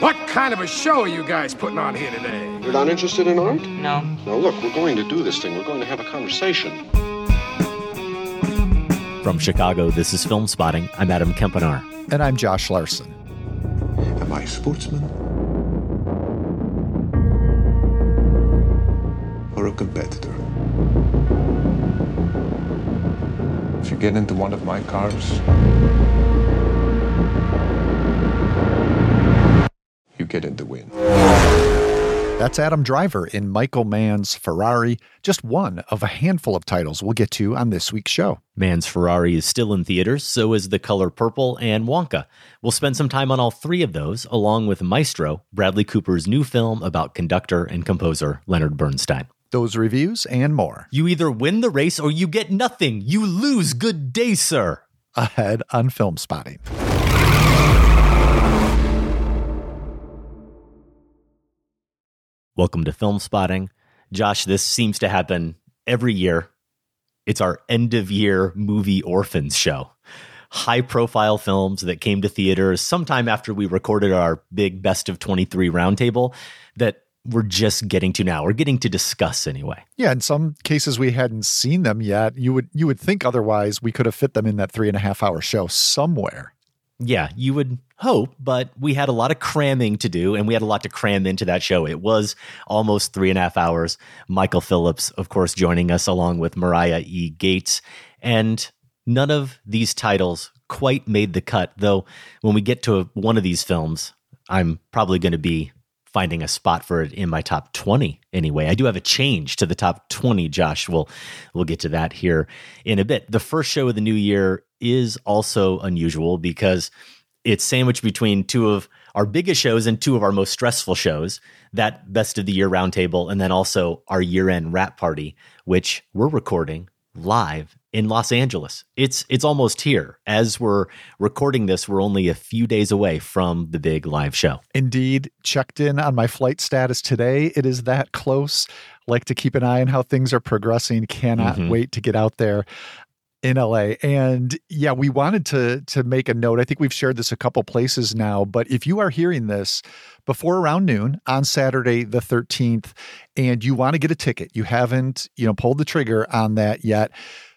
What kind of a show are you guys putting on here today? You're not interested in art? No. Now look, we're going to do this thing. We're going to have a conversation. From Chicago, this is Film Spotting. I'm Adam Kempinar. And I'm Josh Larson. Am I a sportsman? Or a competitor? If you get into one of my cars, you get in the win. That's Adam Driver in Michael Mann's Ferrari, just one of a handful of titles we'll get to on this week's show. Mann's Ferrari is still in theaters, so is The Color Purple and Wonka. We'll spend some time on all three of those, along with Maestro, Bradley Cooper's new film about conductor and composer Leonard Bernstein. Those reviews and more. You either win the race or you get nothing. You lose. Good day, sir. Ahead on Film Spotting. Welcome to Film Spotting. Josh, this seems to happen every year. It's our end-of-year movie orphans show. High-profile films that came to theaters sometime after we recorded our big Best of 23 roundtable that we're just getting to now. We're getting to discuss anyway. Yeah, in some cases we hadn't seen them yet. You would think otherwise we could have fit them in that 3.5-hour show somewhere. Yeah, you would hope, but we had a lot of cramming to do, and we had a lot to cram into that show. It was almost 3.5 hours. Michael Phillips, of course, joining us along with Mariah E. Gates. And none of these titles quite made the cut, though when we get to one of these films, I'm probably going to be finding a spot for it in my top 20 anyway. I do have a change to the top 20, Josh. We'll get to that here in a bit. The first show of the new year is also unusual because it's sandwiched between two of our biggest shows and two of our most stressful shows, that Best of the Year Roundtable and then also our year-end wrap party, which we're recording live in Los Angeles. It's almost here. As we're recording this, we're only a few days away from the big live show. Indeed. Checked in on my flight status today. It is that close. Like to keep an eye on how things are progressing. Cannot wait to get out there in LA. And yeah, we wanted to make a note. I think we've shared this a couple places now, but if you are hearing this before around noon on Saturday, the 13th, and you want to get a ticket, you haven't, pulled the trigger on that yet,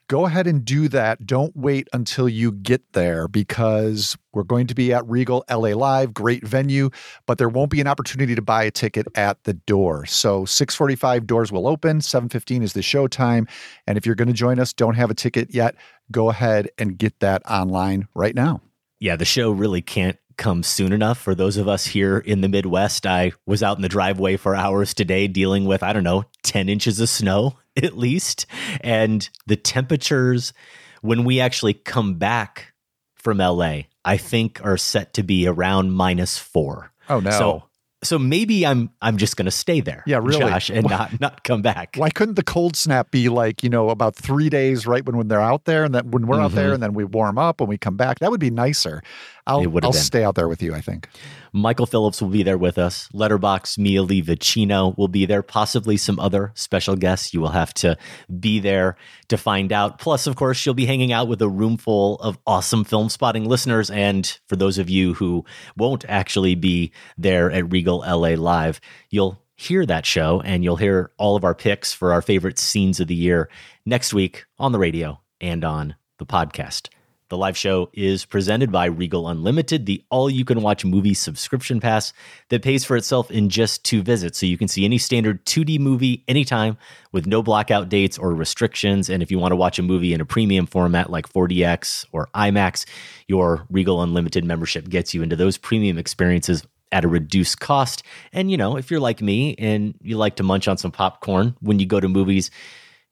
go ahead and do that. Don't wait until you get there because we're going to be at Regal LA Live, great venue, but there won't be an opportunity to buy a ticket at the door. So 6:45 doors will open, 7:15 is the show time. And if you're going to join us, don't have a ticket yet, go ahead and get that online right now. Yeah, the show really can't come soon enough for those of us here in the Midwest. I was out in the driveway for hours today dealing with, 10 inches of snow at least. And the temperatures, when we actually come back from LA, I think are set to be around -4. Oh, no. So maybe I'm just going to stay there, yeah, really, Josh, and not come back. Why couldn't the cold snap be like, about 3 days right when they're out there and then when we're out there and then we warm up when we come back? That would be nicer. I'll stay out there with you, I think. Michael Phillips will be there with us. Letterboxd, Mia Lee Vicino will be there. Possibly some other special guests. You will have to be there to find out. Plus, of course, you'll be hanging out with a room full of awesome Film Spotting listeners. And for those of you who won't actually be there at Regal LA Live, you'll hear that show and you'll hear all of our picks for our favorite scenes of the year next week on the radio and on the podcast. The live show is presented by Regal Unlimited, the all-you-can-watch movie subscription pass that pays for itself in just 2 visits. So you can see any standard 2D movie anytime with no blackout dates or restrictions. And if you want to watch a movie in a premium format like 4DX or IMAX, your Regal Unlimited membership gets you into those premium experiences at a reduced cost. And, if you're like me and you like to munch on some popcorn when you go to movies,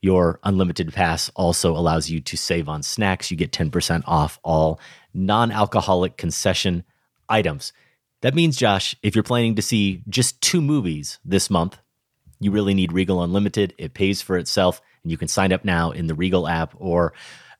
your unlimited pass also allows you to save on snacks. You get 10% off all non-alcoholic concession items. That means, Josh, if you're planning to see just 2 movies this month, you really need Regal Unlimited. It pays for itself, and you can sign up now in the Regal app or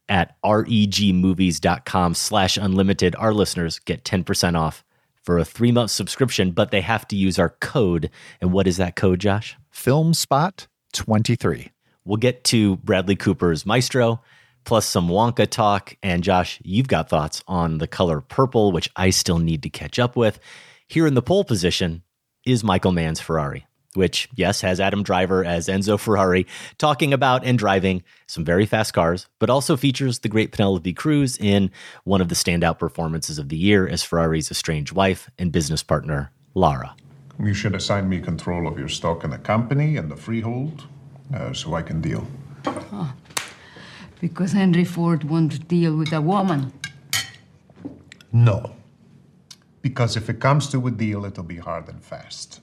at regmovies.com/unlimited. Our listeners get 10% off for a 3-month subscription, but they have to use our code. And what is that code, Josh? FILMSPOT23. We'll get to Bradley Cooper's Maestro, plus some Wonka talk. And Josh, you've got thoughts on The Color Purple, which I still need to catch up with. Here in the pole position is Michael Mann's Ferrari, which, yes, has Adam Driver as Enzo Ferrari talking about and driving some very fast cars, but also features the great Penelope Cruz in one of the standout performances of the year as Ferrari's estranged wife and business partner, Lara. You should assign me control of your stock in the company and the freehold so I can deal. Oh, because Henry Ford won't deal with a woman. No, because if it comes to a deal, it'll be hard and fast.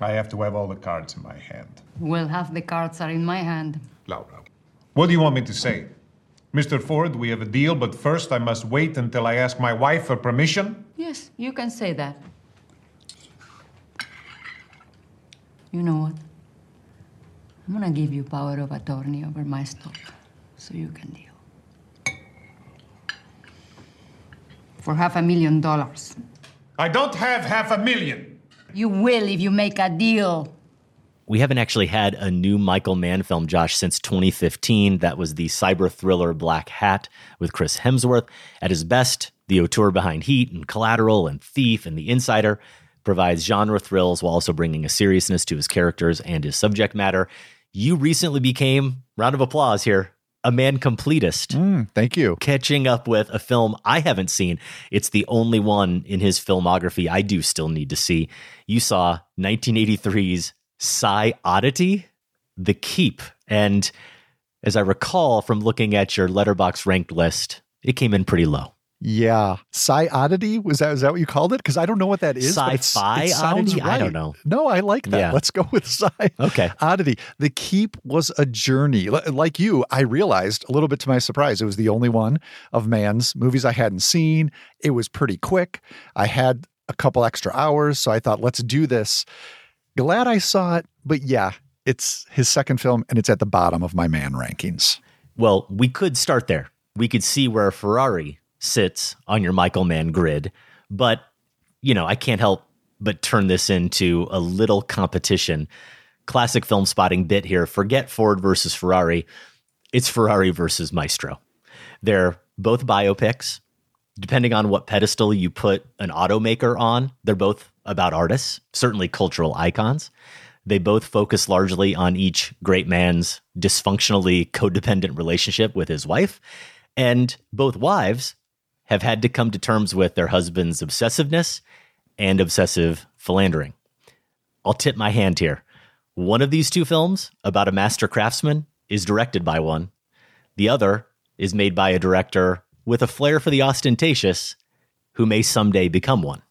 I have to have all the cards in my hand. Well, half the cards are in my hand. Laura, what do you want me to say? Mr. Ford, we have a deal, but first I must wait until I ask my wife for permission? Yes, you can say that. You know what? I'm gonna give you power of attorney over my stock, so you can deal. For $500,000. I don't have $500,000. You will if you make a deal. We haven't actually had a new Michael Mann film, Josh, since 2015. That was the cyber thriller Black Hat with Chris Hemsworth. At his best, the auteur behind Heat and Collateral and Thief and The Insider provides genre thrills while also bringing a seriousness to his characters and his subject matter. You recently became, round of applause here, a man completist. Thank you. Catching up with a film I haven't seen. It's the only one in his filmography I do still need to see. You saw 1983's sci oddity, The Keep. And as I recall from looking at your Letterboxd ranked list, it came in pretty low. Yeah. Sci oddity? Is that what you called it? Because I don't know what that is. Sci-fi it sounds oddity? Right. I don't know. No, I like that. Yeah. Let's go with sci oddity. The Keep was a journey. Like you, I realized a little bit to my surprise, it was the only one of Mann's movies I hadn't seen. It was pretty quick. I had a couple extra hours, so I thought, let's do this. Glad I saw it, but yeah, it's his second film, and it's at the bottom of my Mann rankings. Well, we could start there. We could see where Ferrari sits on your Michael Mann grid, but, you know, I can't help but turn this into a little competition. Classic film spotting bit here. Forget Ford versus Ferrari. It's Ferrari versus Maestro. They're both biopics. Depending on what pedestal you put an automaker on, they're both about artists, certainly cultural icons. They both focus largely on each great man's dysfunctionally codependent relationship with his wife. And both wives have had to come to terms with their husband's obsessiveness and obsessive philandering. I'll tip my hand here. One of these two films about a master craftsman is directed by one. The other is made by a director with a flair for the ostentatious who may someday become one.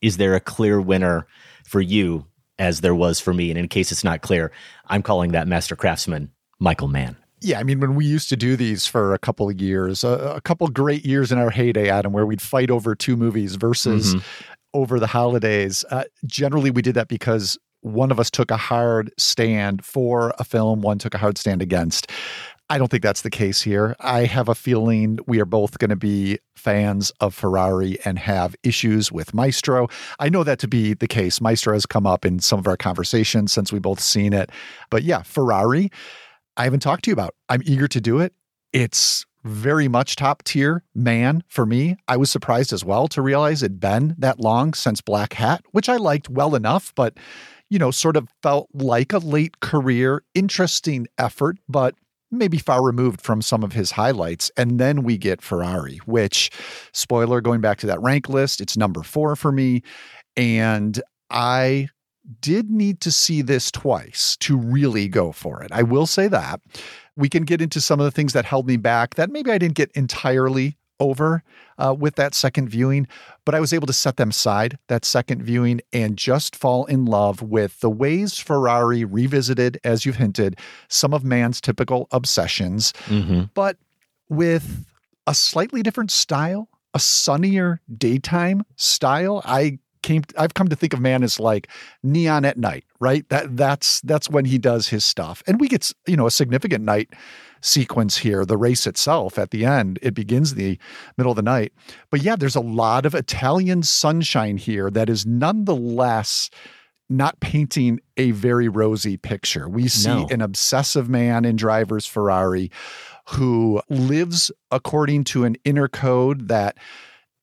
Is there a clear winner for you as there was for me? And in case it's not clear, I'm calling that master craftsman Michael Mann. Yeah, I mean, when we used to do these for a couple of years, a couple great years in our heyday, Adam, where we'd fight over two movies versus over the holidays, generally we did that because one of us took a hard stand for a film, one took a hard stand against. I don't think that's the case here. I have a feeling we are both going to be fans of Ferrari and have issues with Maestro. I know that to be the case. Maestro has come up in some of our conversations since we both seen it. But yeah, Ferrari, I haven't talked to you about. I'm eager to do it. It's very much top tier Mann for me. I was surprised as well to realize it'd been that long since Black Hat, which I liked well enough, but, you know, sort of felt like a late career, interesting effort, but maybe far removed from some of his highlights. And then we get Ferrari, which, spoiler, going back to that rank list, it's number 4 for me. And I did need to see this twice to really go for it. I will say that. We can get into some of the things that held me back that maybe I didn't get entirely over with that second viewing, but I was able to set them aside that second viewing and just fall in love with the ways Ferrari revisited, as you've hinted, some of Mann's typical obsessions, but with a slightly different style, a sunnier daytime style. I've come to think of Mann as like neon at night, right? That's when he does his stuff. And we get, you know, a significant night sequence here. The race itself at the end, it begins in the middle of the night. But yeah, there's a lot of Italian sunshine here that is nonetheless not painting a very rosy picture. We see an obsessive man in Driver's Ferrari who lives according to an inner code that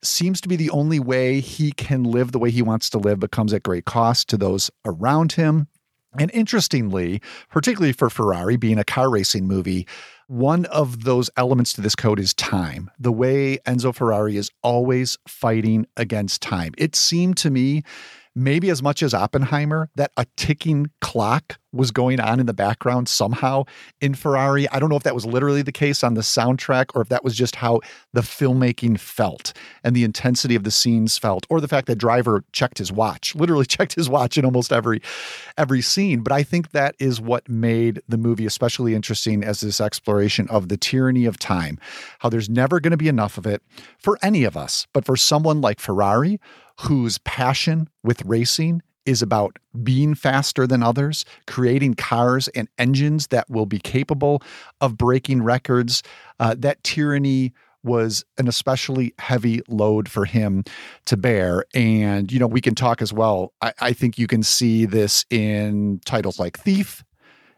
seems to be the only way he can live the way he wants to live, but comes at great cost to those around him. And interestingly, particularly for Ferrari being a car racing movie, one of those elements to this code is time. The way Enzo Ferrari is always fighting against time. It seemed to me, maybe as much as Oppenheimer, that a ticking clock was going on in the background somehow in Ferrari. I don't know if that was literally the case on the soundtrack or if that was just how the filmmaking felt and the intensity of the scenes felt, or the fact that Driver checked his watch, literally checked his watch in almost every scene. But I think that is what made the movie especially interesting as this exploration of the tyranny of time, how there's never going to be enough of it for any of us. But for someone like Ferrari, whose passion with racing is about being faster than others, creating cars and engines that will be capable of breaking records, that tyranny was an especially heavy load for him to bear. And, you know, we can talk as well. I think you can see this in titles like Thief,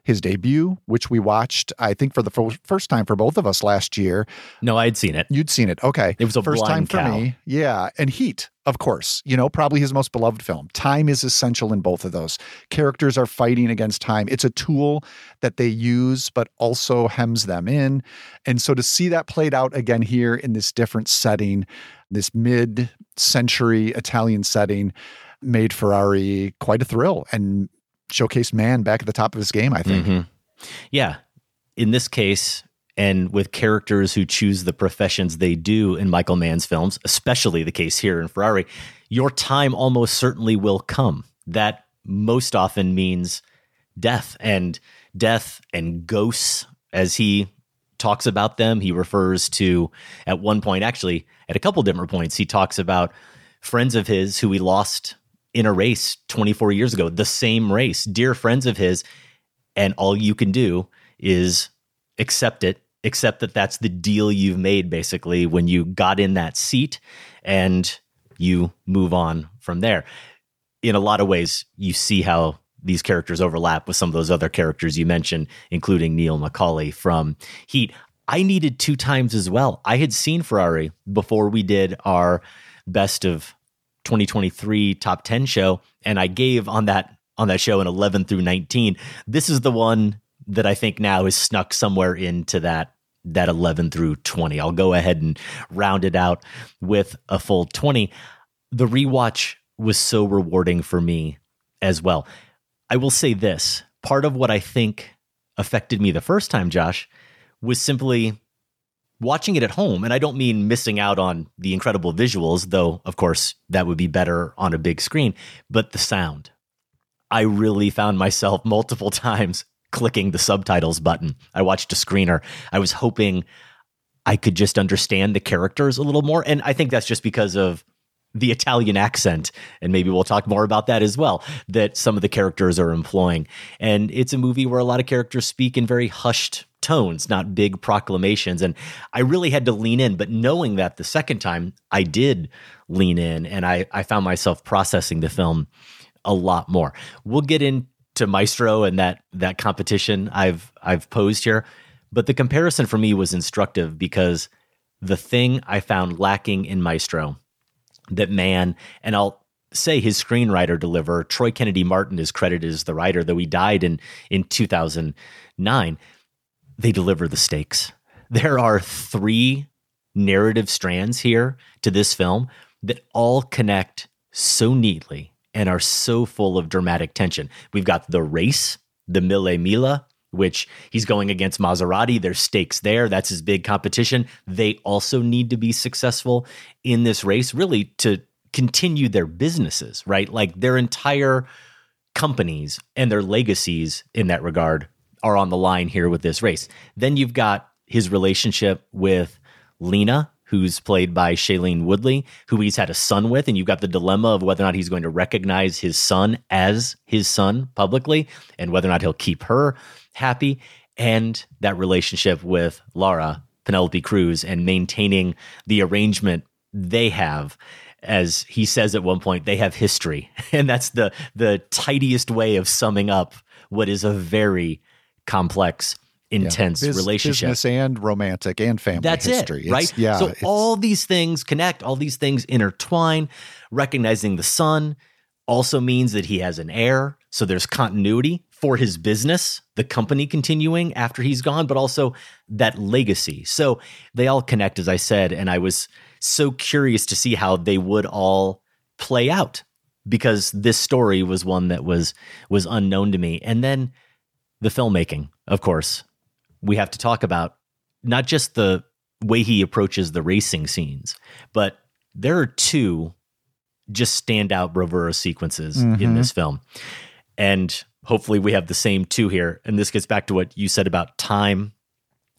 his debut, which we watched, I think, for the first time for both of us last year. No, I had seen it. You'd seen it. Okay. It was a first time for me. Yeah. And Heat, of course, you know, probably his most beloved film. Time is essential in both of those. Characters are fighting against time. It's a tool that they use, but also hems them in. And so to see that played out again here in this different setting, this mid-century Italian setting, made Ferrari quite a thrill and showcased Mann back at the top of his game, I think. Mm-hmm. Yeah. In this case, and with characters who choose the professions they do in Michael Mann's films, especially the case here in Ferrari, your time almost certainly will come. That most often means death and ghosts, as he talks about them. He refers to, at one point, actually, at a couple different points, he talks about friends of his who he lost in a race 24 years ago, the same race, dear friends of his, and all you can do is accept it, accept that that's the deal you've made, basically, when you got in that seat, and you move on from there. In a lot of ways, you see how these characters overlap with some of those other characters you mentioned, including Neil McCauley from Heat. I needed two times as well. I had seen Ferrari before we did our best of 2023 top 10 show, and I gave on that show an 11 through 19. This is the one that I think now is snuck somewhere into that 11 through 20. I'll go ahead and round it out with a full 20. The rewatch was so rewarding for me as well. I will say this, part of what I think affected me the first time, Josh, was simply watching it at home, and I don't mean missing out on the incredible visuals, though, of course, that would be better on a big screen, but the sound. I really found myself multiple times clicking the subtitles button. I watched a screener. I was hoping I could just understand the characters a little more, and I think that's just because of the Italian accent, and maybe we'll talk more about that as well, that some of the characters are employing. And it's a movie where a lot of characters speak in very hushed tones, not big proclamations. And I really had to lean in, but knowing that the second time I did lean in, and I found myself processing the film a lot more. We'll get into Maestro and that competition I've posed here, but the comparison for me was instructive, because the thing I found lacking in Maestro that Mann, and I'll say his screenwriter deliver, Troy Kennedy Martin is credited as the writer, though he died in 2009, they deliver the stakes. There are three narrative strands here to this film that all connect so neatly and are so full of dramatic tension. We've got the race, the Mille Miglia, which he's going against Maserati. There's stakes there. That's his big competition. They also need to be successful in this race, really, to continue their businesses, right? Like, their entire companies and their legacies in that regard are on the line here with this race. Then you've got his relationship with Lena, who's played by Shailene Woodley, who he's had a son with, and you've got the dilemma of whether or not he's going to recognize his son as his son publicly, and whether or not he'll keep her happy, and that relationship with Lara, Penelope Cruz, and maintaining the arrangement they have. As he says at one point, they have history, and that's the tidiest way of summing up what is a very complex intense relationship. Business and romantic and family history. Right? Yeah, so all these things connect, all these things intertwine. Recognizing the son also means that he has an heir. So there's continuity for his business, the company continuing after he's gone, but also that legacy. So they all connect, as I said, and I was so curious to see how they would all play out, because this story was one that was unknown to me. And then the filmmaking, of course, we have to talk about not just the way he approaches the racing scenes, but there are two just standout bravura sequences in this film. And hopefully we have the same two here. And this gets back to what you said about time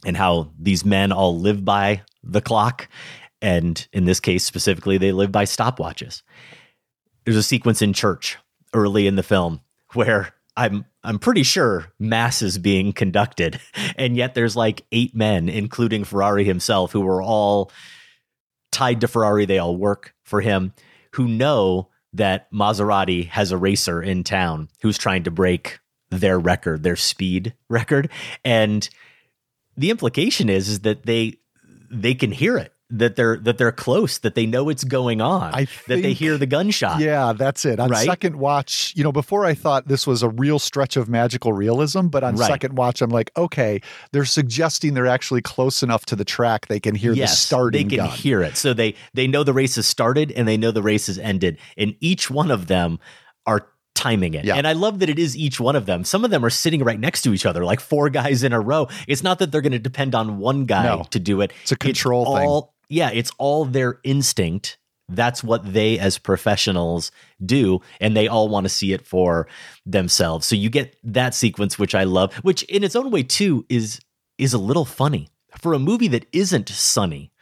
and how these men all live by the clock. And in this case specifically, they live by stopwatches. There's a sequence in church early in the film where I'm pretty sure mass is being conducted, and yet there's like 8 men, including Ferrari himself, who are all tied to Ferrari. They all work for him, who know that Maserati has a racer in town who's trying to break their record, their speed record. And the implication is that they can hear it, that they're close, that they know it's going on, that they hear the gunshot. Yeah, that's it. On second watch, before I thought this was a real stretch of magical realism, but on second watch, I'm like, okay, they're suggesting they're actually close enough to the track. They can hear the starting gun. They can hear it. So they know the race has started and they know the race has ended. And each one of them are timing it. Yeah. And I love that it is each one of them. Some of them are sitting right next to each other, like 4 guys in a row. It's not that they're going to depend on one guy to do it. It's a control thing. Yeah, it's all their instinct. That's what they as professionals do, and they all want to see it for themselves. So you get that sequence, which I love, which in its own way, too, is a little funny. For a movie that isn't sunny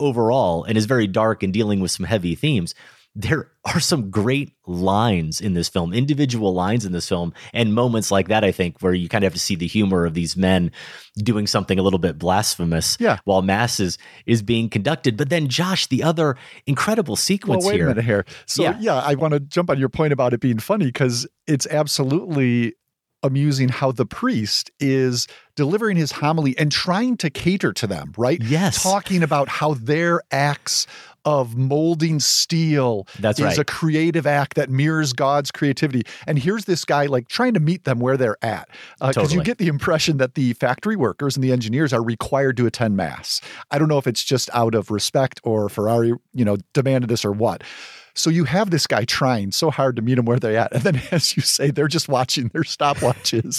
overall and is very dark and dealing with some heavy themes, there are some great lines in this film, individual lines in this film, and moments like that, I think, where you kind of have to see the humor of these men doing something a little bit blasphemous while mass is being conducted. But then, Josh, the other incredible sequence here. Well, wait a minute here. So, I want to jump on your point about it being funny, because it's absolutely amusing how the priest is delivering his homily and trying to cater to them, right? Yes. Talking about how their acts of molding steel is a creative act that mirrors God's creativity. And here's this guy like trying to meet them where they're at. Because you get the impression that the factory workers and the engineers are required to attend mass. I don't know if it's just out of respect or Ferrari, demanded this or what. So you have this guy trying so hard to meet them where they're at. And then, as you say, they're just watching their stopwatches.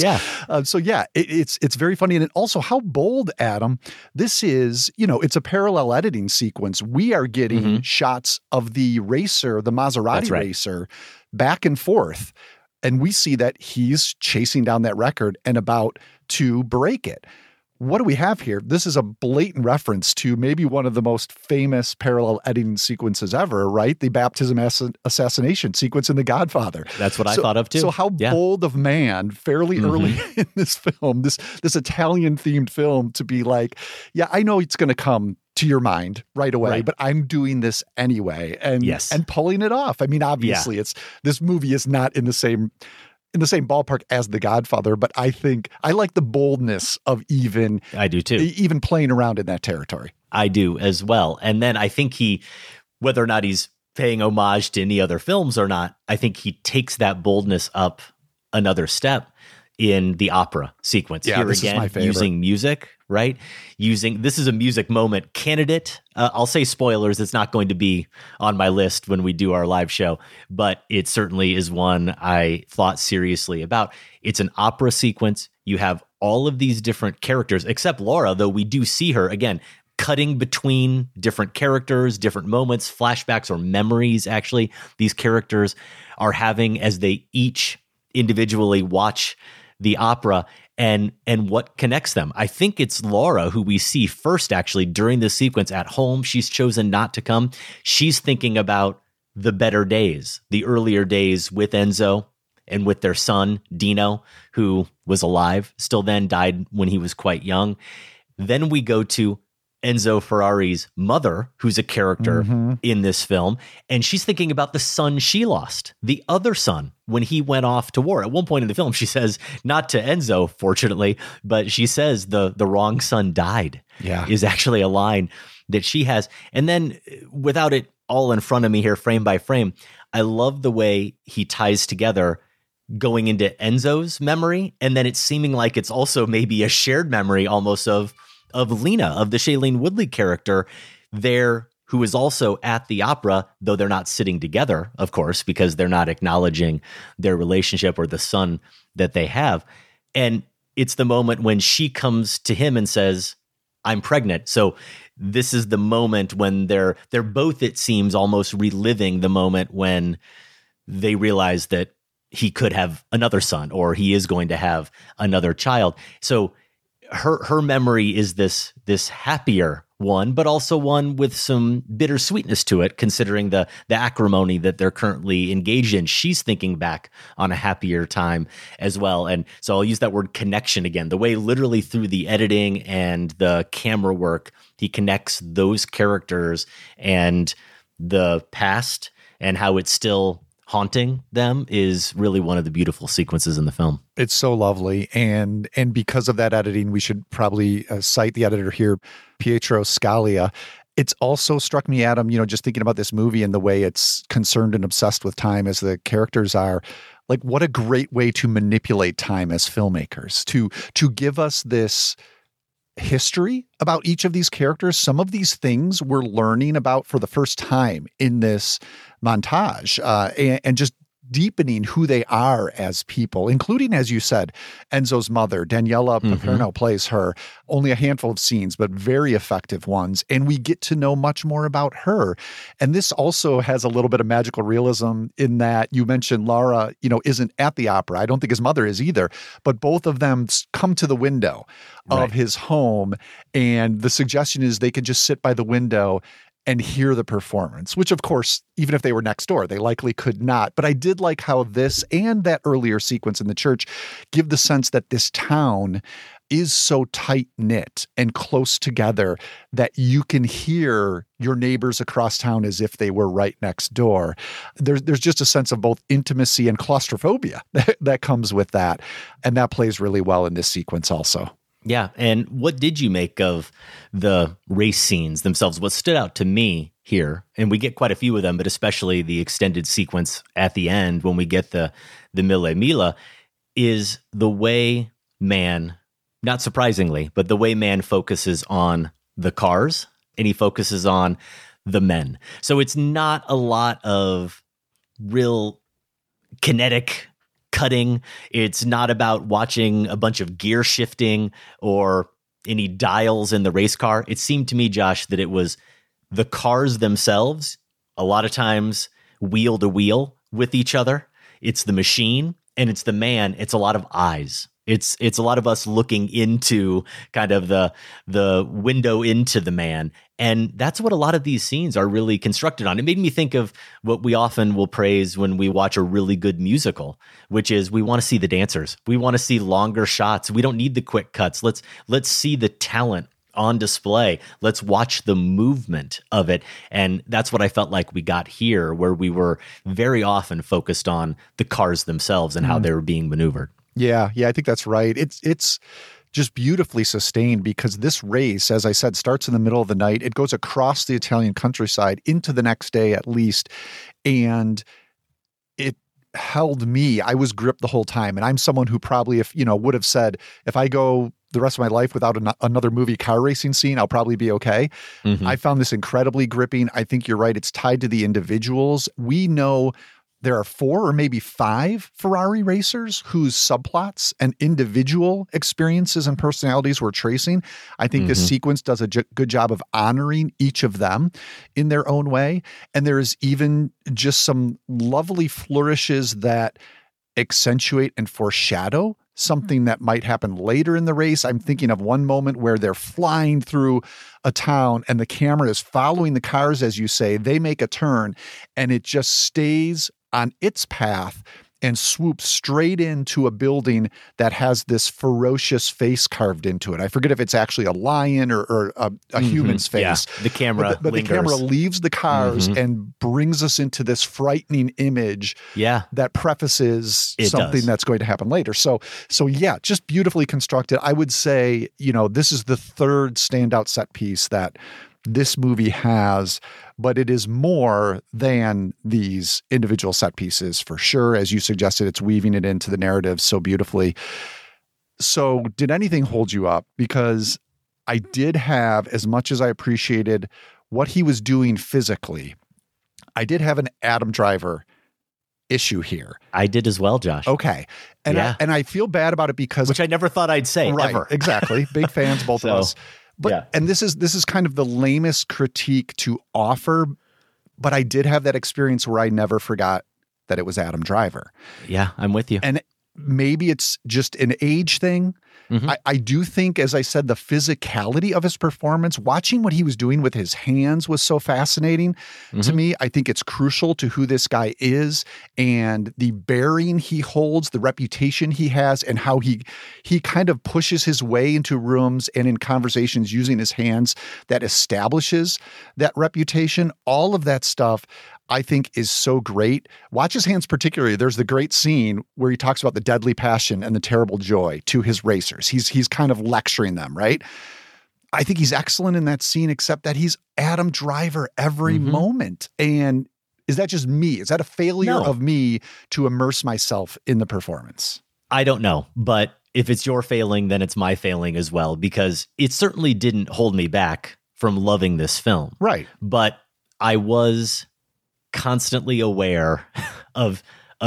It's very funny. And also how bold, Adam, this is, it's a parallel editing sequence. We are getting shots of the racer, the Maserati racer, back and forth. And we see that he's chasing down that record and about to break it. What do we have here? This is a blatant reference to maybe one of the most famous parallel editing sequences ever, right? The baptism assassination sequence in The Godfather. That's what I thought of too. So how bold of man, fairly early in this film, this Italian-themed film, to be like, yeah, I know it's going to come to your mind right away, but I'm doing this anyway, and pulling it off. I mean, obviously, this movie is not in the same ballpark as The Godfather, but I think I like the boldness of even playing around in that territory. I do as well. And then I think whether or not he's paying homage to any other films or not, I think he takes that boldness up another step in the opera sequence. Yeah, here this again, is my favorite. Using music, right? This is a music moment candidate. I'll say spoilers. It's not going to be on my list when we do our live show, but it certainly is one I thought seriously about. It's an opera sequence. You have all of these different characters, except Laura, though we do see her again, cutting between different characters, different moments, flashbacks, or memories. Actually, these characters are having as they each individually watch the opera and what connects them. I think it's Laura who we see first actually during this sequence at home. She's chosen not to come. She's thinking about the better days, the earlier days with Enzo and with their son, Dino, who was alive, still then died when he was quite young. Then we go to Enzo Ferrari's mother, who's a character in this film, and she's thinking about the son she lost, the other son, when he went off to war. At one point in the film, she says, not to Enzo, fortunately, but she says the wrong son died. Yeah, is actually a line that she has. And then, without it all in front of me here, frame by frame, I love the way he ties together going into Enzo's memory, and then it's seeming like it's also maybe a shared memory almost of Lena, of the Shailene Woodley character there, who is also at the opera, though they're not sitting together, of course, because they're not acknowledging their relationship or the son that they have. And it's the moment when she comes to him and says, I'm pregnant. So this is the moment when they're both, it seems, almost reliving the moment when they realize that he could have another son, or he is going to have another child. So her memory is this happier one, but also one with some bittersweetness to it, considering the acrimony that they're currently engaged in. She's thinking back on a happier time as well. And so I'll use that word connection again, the way literally through the editing and the camera work, he connects those characters and the past and how it's still haunting them is really one of the beautiful sequences in the film. It's so lovely. And because of that editing, we should probably cite the editor here, Pietro Scalia. It's also struck me, Adam, you know, just thinking about this movie and the way it's concerned and obsessed with time as the characters are, like, what a great way to manipulate time as filmmakers, to give us this history about each of these characters. Some of these things we're learning about for the first time in this montage, and just deepening who they are as people, including, as you said, Enzo's mother. Daniela Paperno plays her. Only a handful of scenes, but very effective ones. And we get to know much more about her. And this also has a little bit of magical realism in that you mentioned Lara, you know, isn't at the opera. I don't think his mother is either, but both of them come to the window of his home. And the suggestion is they can just sit by the window and hear the performance, which, of course, even if they were next door, they likely could not. But I did like how this and that earlier sequence in the church give the sense that this town is so tight-knit and close together that you can hear your neighbors across town as if they were right next door. There's just a sense of both intimacy and claustrophobia that comes with that. And that plays really well in this sequence also. Yeah. And what did you make of the race scenes themselves? What stood out to me here, and we get quite a few of them, but especially the extended sequence at the end when we get the Mille Mila, is the way Mann, not surprisingly, but the way Mann focuses on the cars and he focuses on the men. So it's not a lot of real kinetic cutting. It's not about watching a bunch of gear shifting or any dials in the race car. It seemed to me, Josh, that it was the cars themselves, a lot of times wheel to wheel with each other. It's the machine and it's the man. It's a lot of eyes. It's a lot of us looking into kind of the window into the man. And that's what a lot of these scenes are really constructed on. It made me think of what we often will praise when we watch a really good musical, which is we want to see the dancers. We want to see longer shots. We don't need the quick cuts. Let's see the talent on display. Let's watch the movement of it. And that's what I felt like we got here, where we were very often focused on the cars themselves and how they were being maneuvered. Yeah, I think that's right. It's just beautifully sustained because this race, as I said, starts in the middle of the night. It goes across the Italian countryside into the next day at least, and it held me. I was gripped the whole time, and I'm someone who probably, if you know, would have said, if I go the rest of my life without another movie car racing scene, I'll probably be okay. I found this incredibly gripping. I think you're right. It's tied to the individuals. We know there are 4 or maybe 5 Ferrari racers whose subplots and individual experiences and personalities we're tracing. I think this sequence does a good job of honoring each of them in their own way. And there is even just some lovely flourishes that accentuate and foreshadow something that might happen later in the race. I'm thinking of one moment where they're flying through a town and the camera is following the cars, as you say. They make a turn and it just stays on its path and swoop straight into a building that has this ferocious face carved into it. I forget if it's actually a lion or a human's face. Yeah. The camera lingers. The camera leaves the cars and brings us into this frightening image that prefaces something that's going to happen later. So yeah, just beautifully constructed. I would say, this is the third standout set piece that this movie has, but it is more than these individual set pieces for sure. As you suggested, it's weaving it into the narrative so beautifully. So did anything hold you up? Because I did have, as much as I appreciated what he was doing physically, I did have an Adam Driver issue here. I did as well, Josh. Okay. And I feel bad about it because... Which I never thought I'd say, ever. Exactly. Big fans, both of us. But and this is kind of the lamest critique to offer, but I did have that experience where I never forgot that it was Adam Driver. Yeah, I'm with you. And maybe it's just an age thing. Mm-hmm. I do think, as I said, the physicality of his performance, watching what he was doing with his hands was so fascinating to me. I think it's crucial to who this guy is and the bearing he holds, the reputation he has, and how he kind of pushes his way into rooms and in conversations using his hands that establishes that reputation. All of that stuff, I think, is so great. Watch his hands particularly. There's the great scene where he talks about the deadly passion and the terrible joy to his racers. He's kind of lecturing them, right? I think he's excellent in that scene, except that he's Adam Driver every moment. And is that just me? Is that a failure of me to immerse myself in the performance? I don't know, but if it's your failing, then it's my failing as well, because it certainly didn't hold me back from loving this film. Right. But I was constantly aware of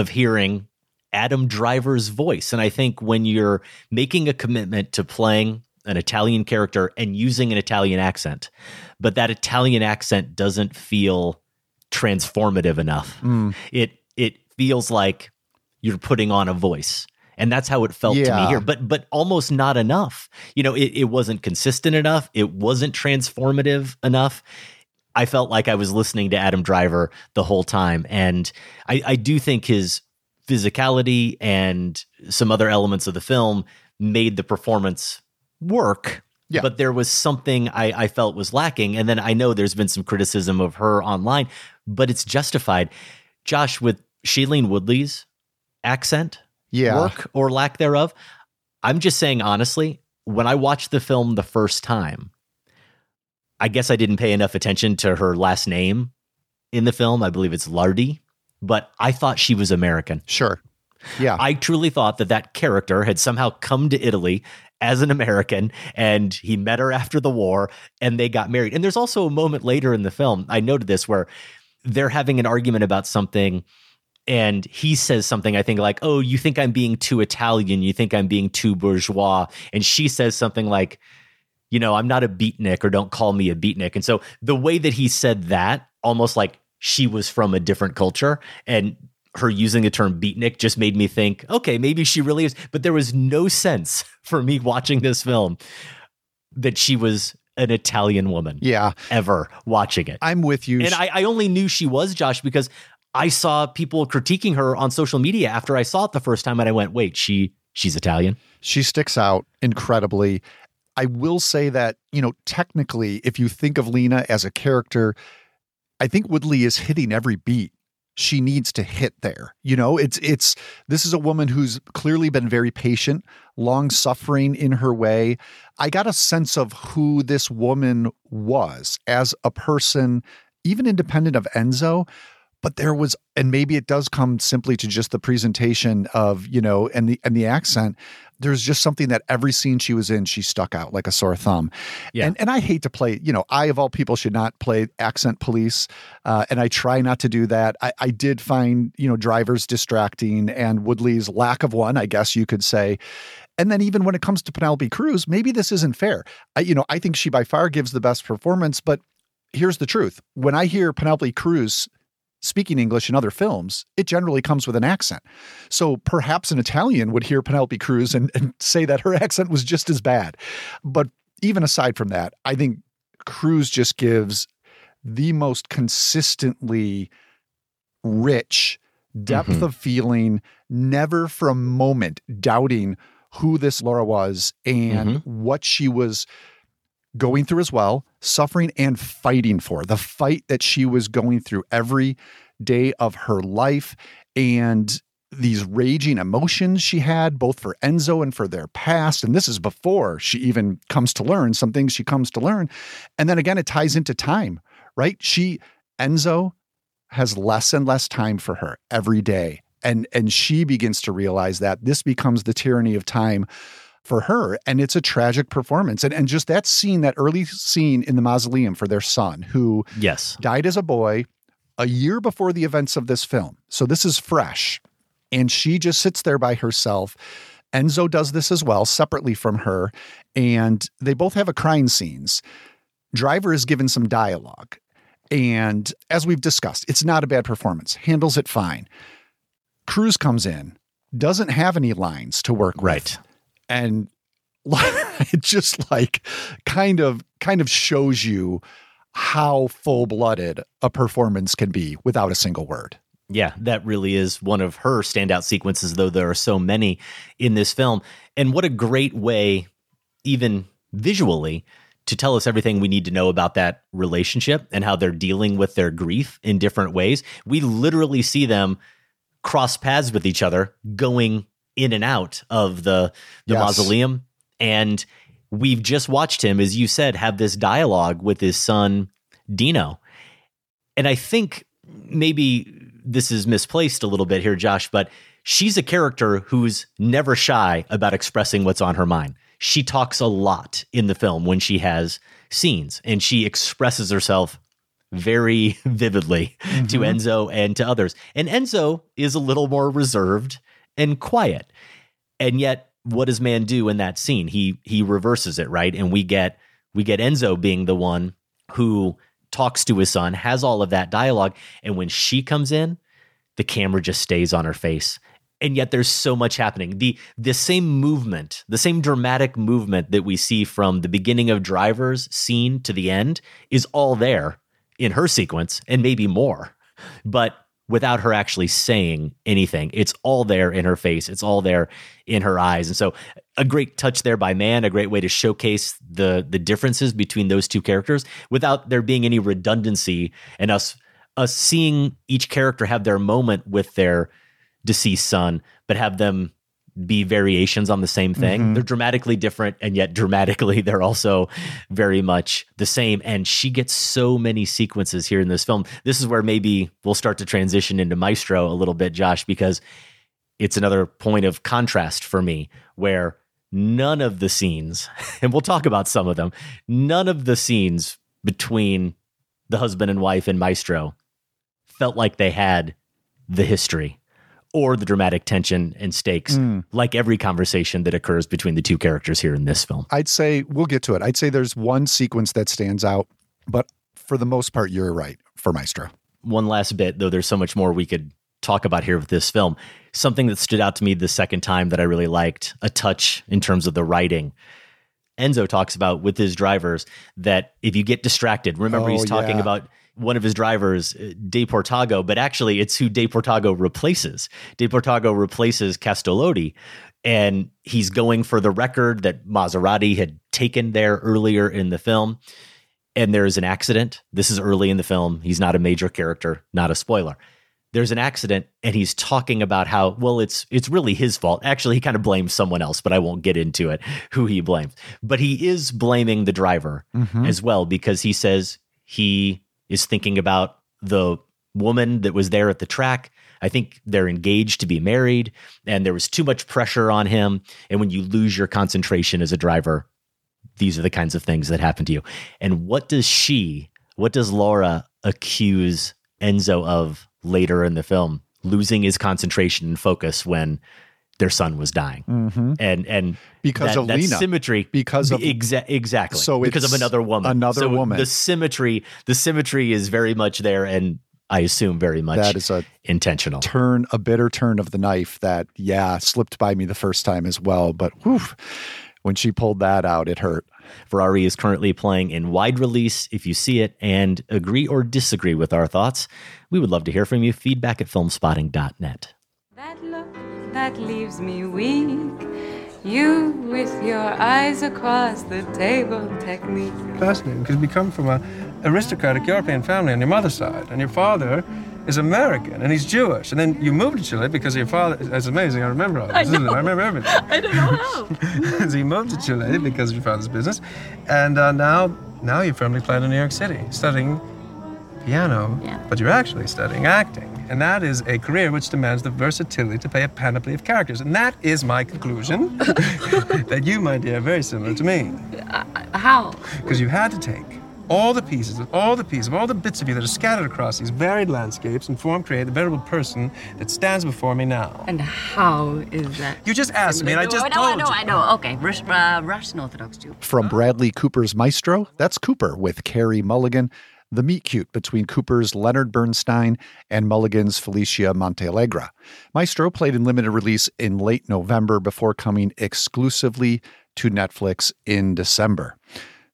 hearing Adam Driver's voice. And I think when you're making a commitment to playing an Italian character and using an Italian accent, but that Italian accent doesn't feel transformative enough. It feels like you're putting on a voice. And that's how it felt to me here, but almost not enough. It wasn't consistent enough. It wasn't transformative enough. I felt like I was listening to Adam Driver the whole time. And I do think his physicality and some other elements of the film made the performance work. Yeah. But there was something I felt was lacking. And then I know there's been some criticism of her online, but it's justified. Josh, with Shailene Woodley's accent work or lack thereof, I'm just saying honestly, when I watched the film the first time, I guess I didn't pay enough attention to her last name in the film. I believe it's Lardy, but I thought she was American. Sure. Yeah. I truly thought that character had somehow come to Italy as an American and he met her after the war and they got married. And there's also a moment later in the film, I noted this, where they're having an argument about something and he says something, I think like, oh, you think I'm being too Italian. You think I'm being too bourgeois. And she says something like, I'm not a beatnik, or don't call me a beatnik. And so the way that he said that, almost like she was from a different culture, and her using the term beatnik just made me think, okay, maybe she really is. But there was no sense for me watching this film that she was an Italian woman. Yeah. Ever watching it. I'm with you. And I only knew she was, Josh, because I saw people critiquing her on social media after I saw it the first time. And I went, wait, she's Italian. She sticks out incredibly. I will say that, technically, if you think of Lena as a character, I think Woodley is hitting every beat she needs to hit there. This is a woman who's clearly been very patient, long suffering in her way. I got a sense of who this woman was as a person, even independent of Enzo. But there was, and maybe it does come simply to just the presentation of, and the accent, there's just something that every scene she was in, she stuck out like a sore thumb. Yeah. And I hate to play, I of all people should not play accent police. And I try not to do that. I did find, Driver's distracting and Woodley's lack of one, I guess you could say. And then even when it comes to Penelope Cruz, maybe this isn't fair. I think she by far gives the best performance, but here's the truth. When I hear Penelope Cruz speaking English in other films, it generally comes with an accent. So perhaps an Italian would hear Penelope Cruz and say that her accent was just as bad. But even aside from that, I think Cruz just gives the most consistently rich depth of feeling, never for a moment doubting who this Laura was and what she was going through as well, suffering and fighting for, the fight that she was going through every day of her life and these raging emotions she had both for Enzo and for their past. And this is before she even comes to learn some things she comes to learn. And then again, it ties into time, right? Enzo has less and less time for her every day. And she begins to realize that this becomes the tyranny of time for her. And it's a tragic performance. And just that scene, that early scene in the mausoleum for their son, who died as a boy a year before the events of this film. So this is fresh. And she just sits there by herself. Enzo does this as well, separately from her. And they both have a crying scenes. Driver is given some dialogue. And as we've discussed, it's not a bad performance. Handles it fine. Cruz comes in, doesn't have any lines to work with, and it just like kind of shows you how full-blooded a performance can be without a single word. Yeah, that really is one of her standout sequences, though there are so many in this film. And what a great way, even visually, to tell us everything we need to know about that relationship and how they're dealing with their grief in different ways. We literally see them cross paths with each other, going in and out of the mausoleum. And we've just watched him, as you said, have this dialogue with his son, Dino. And I think maybe this is misplaced a little bit here, Josh, but she's a character who's never shy about expressing what's on her mind. She talks a lot in the film when she has scenes, and she expresses herself very vividly to Enzo and to others. And Enzo is a little more reserved and quiet. And yet, what does Mann do in that scene? He reverses it, right? And we get Enzo being the one who talks to his son, has all of that dialogue. And when she comes in, the camera just stays on her face. And yet there's so much happening. The same movement, the same dramatic movement that we see from the beginning of Driver's scene to the end is all there in her sequence and maybe more, but without her actually saying anything. It's all there in her face. It's all there in her eyes. And so a great touch there by Mann, a great way to showcase the differences between those two characters without there being any redundancy and us seeing each character have their moment with their deceased son, but have them be variations on the same thing. They're dramatically different, and yet dramatically they're also very much the same. And she gets so many sequences here in this film. This is where maybe we'll start to transition into Maestro a little bit, Josh, because it's another point of contrast for me where none of the scenes, and we'll talk about some of them, none of the scenes between the husband and wife in Maestro felt like they had the history or the dramatic tension and stakes, like every conversation that occurs between the two characters here in this film. I'd say, we'll get to it. I'd say there's one sequence that stands out, but for the most part, you're right for Maestro. One last bit, though there's so much more we could talk about here with this film. Something that stood out to me the second time that I really liked, a touch in terms of the writing. Enzo talks about with his drivers that if you get distracted, remember he's talking about one of his drivers, De Portago, but actually it's who De Portago replaces. De Portago replaces Castellotti, and he's going for the record that Maserati had taken there earlier in the film. And there is an accident. This is early in the film. He's not a major character, not a spoiler. There's an accident, and he's talking about how, well, it's really his fault. Actually, he kind of blames someone else, but I won't get into it, who he blames. But he is blaming the driver as well, because he says he is thinking about the woman that was there at the track. I think they're engaged to be married, and there was too much pressure on him. And when you lose your concentration as a driver, these are the kinds of things that happen to you. And what does Laura accuse Enzo of later in the film? Losing his concentration and focus when their son was dying. And because of that symmetry, because of exactly, so because of another woman. The symmetry is very much there, and I assume very much that is intentional. A bitter turn of the knife that slipped by me the first time as well, but when she pulled that out, it hurt. Ferrari is currently playing in wide release. If you see it and agree or disagree with our thoughts, we would love to hear from you. Feedback at filmspotting.net. That look that leaves me weak. You with your eyes across the table technique. Fascinating, because we come from an aristocratic European family on your mother's side, and your father is American, and he's Jewish. And then you moved to Chile because your father... It's amazing, I remember all this. I remember everything. I don't know how. So you moved to Chile because of your father's business, and now your family planned in New York City, studying piano, but you're actually studying acting. And that is a career which demands the versatility to play a panoply of characters. And that is my conclusion, that you, my dear, are very similar to me. How? Because you had to take all the pieces, all the bits of you that are scattered across these varied landscapes and create the veritable person that stands before me now. And how is that? You just asked me, and I know. Okay, Russian Orthodox Jew. From Bradley Cooper's Maestro, that's Cooper with Carrie Mulligan. The meet-cute between Cooper's Leonard Bernstein and Mulligan's Felicia Montealegre. Maestro played in limited release in late November before coming exclusively to Netflix in December.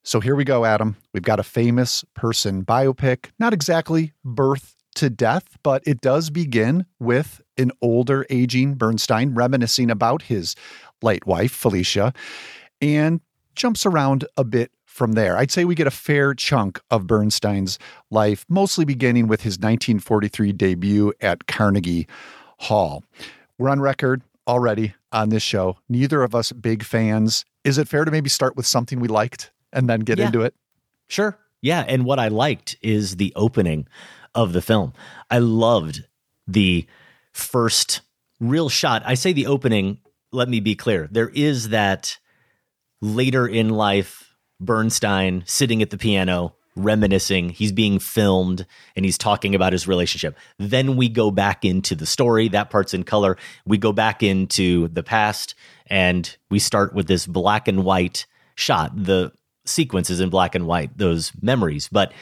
So here we go, Adam. We've got a famous person biopic, not exactly birth to death, but it does begin with an older, aging Bernstein reminiscing about his late wife, Felicia, and jumps around a bit from there. I'd say we get a fair chunk of Bernstein's life, mostly beginning with his 1943 debut at Carnegie Hall. We're on record already on this show. Neither of us big fans. Is it fair to maybe start with something we liked and then get into it? Sure. Yeah. And what I liked is the opening of the film. I loved the first real shot. I say the opening. Let me be clear. There is that later in life Bernstein sitting at the piano, reminiscing. He's being filmed and he's talking about his relationship. Then we go back into the story. That part's in color. We go back into the past and we start with this black and white shot. The sequence is in black and white, those memories. But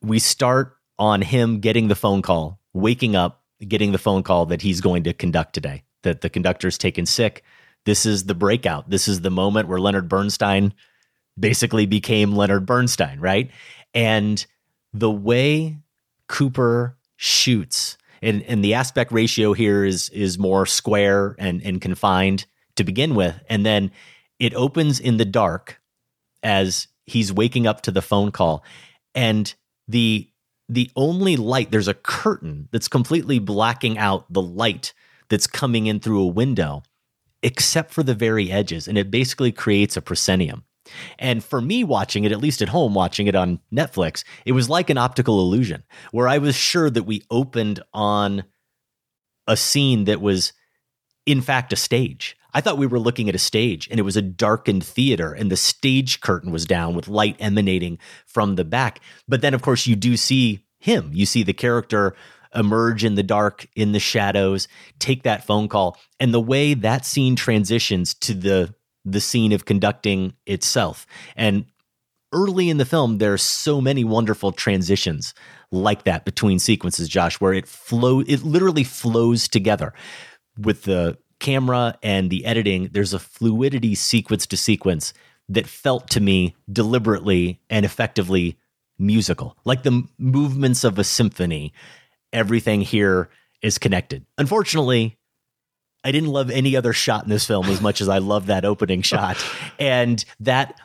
we start on him getting the phone call, waking up, getting the phone call that he's going to conduct today, that the conductor's taken sick. This is the breakout. This is the moment where Leonard Bernstein basically became Leonard Bernstein, right? And the way Cooper shoots, and the aspect ratio here is more square and confined to begin with. And then it opens in the dark as he's waking up to the phone call. And the only light, there's a curtain that's completely blacking out the light that's coming in through a window, except for the very edges. And it basically creates a proscenium. And for me watching it, at least at home, watching it on Netflix, it was like an optical illusion where I was sure that we opened on a scene that was, in fact, a stage. I thought we were looking at a stage, and it was a darkened theater, and the stage curtain was down with light emanating from the back. But then, of course, you do see him. You see the character emerge in the dark, in the shadows, take that phone call. And the way that scene transitions to the scene of conducting itself. And early in the film, there are so many wonderful transitions like that between sequences, Josh, where it literally flows together. With the camera and the editing, there's a fluidity sequence to sequence that felt to me deliberately and effectively musical. Like the movements of a symphony, everything here is connected. Unfortunately, I didn't love any other shot in this film as much as I love that opening shot. And that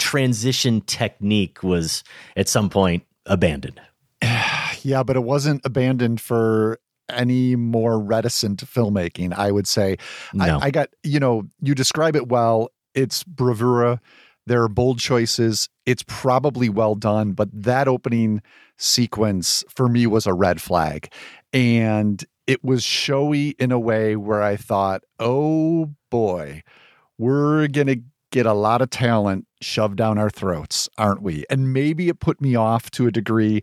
transition technique was at some point abandoned. Yeah, but it wasn't abandoned for any more reticent filmmaking, I would say. No. I got, you describe it well. It's bravura. There are bold choices. It's probably well done, but that opening sequence for me was a red flag. And it was showy in a way where I thought, oh boy, we're going to get a lot of talent shoved down our throats, aren't we? And maybe it put me off to a degree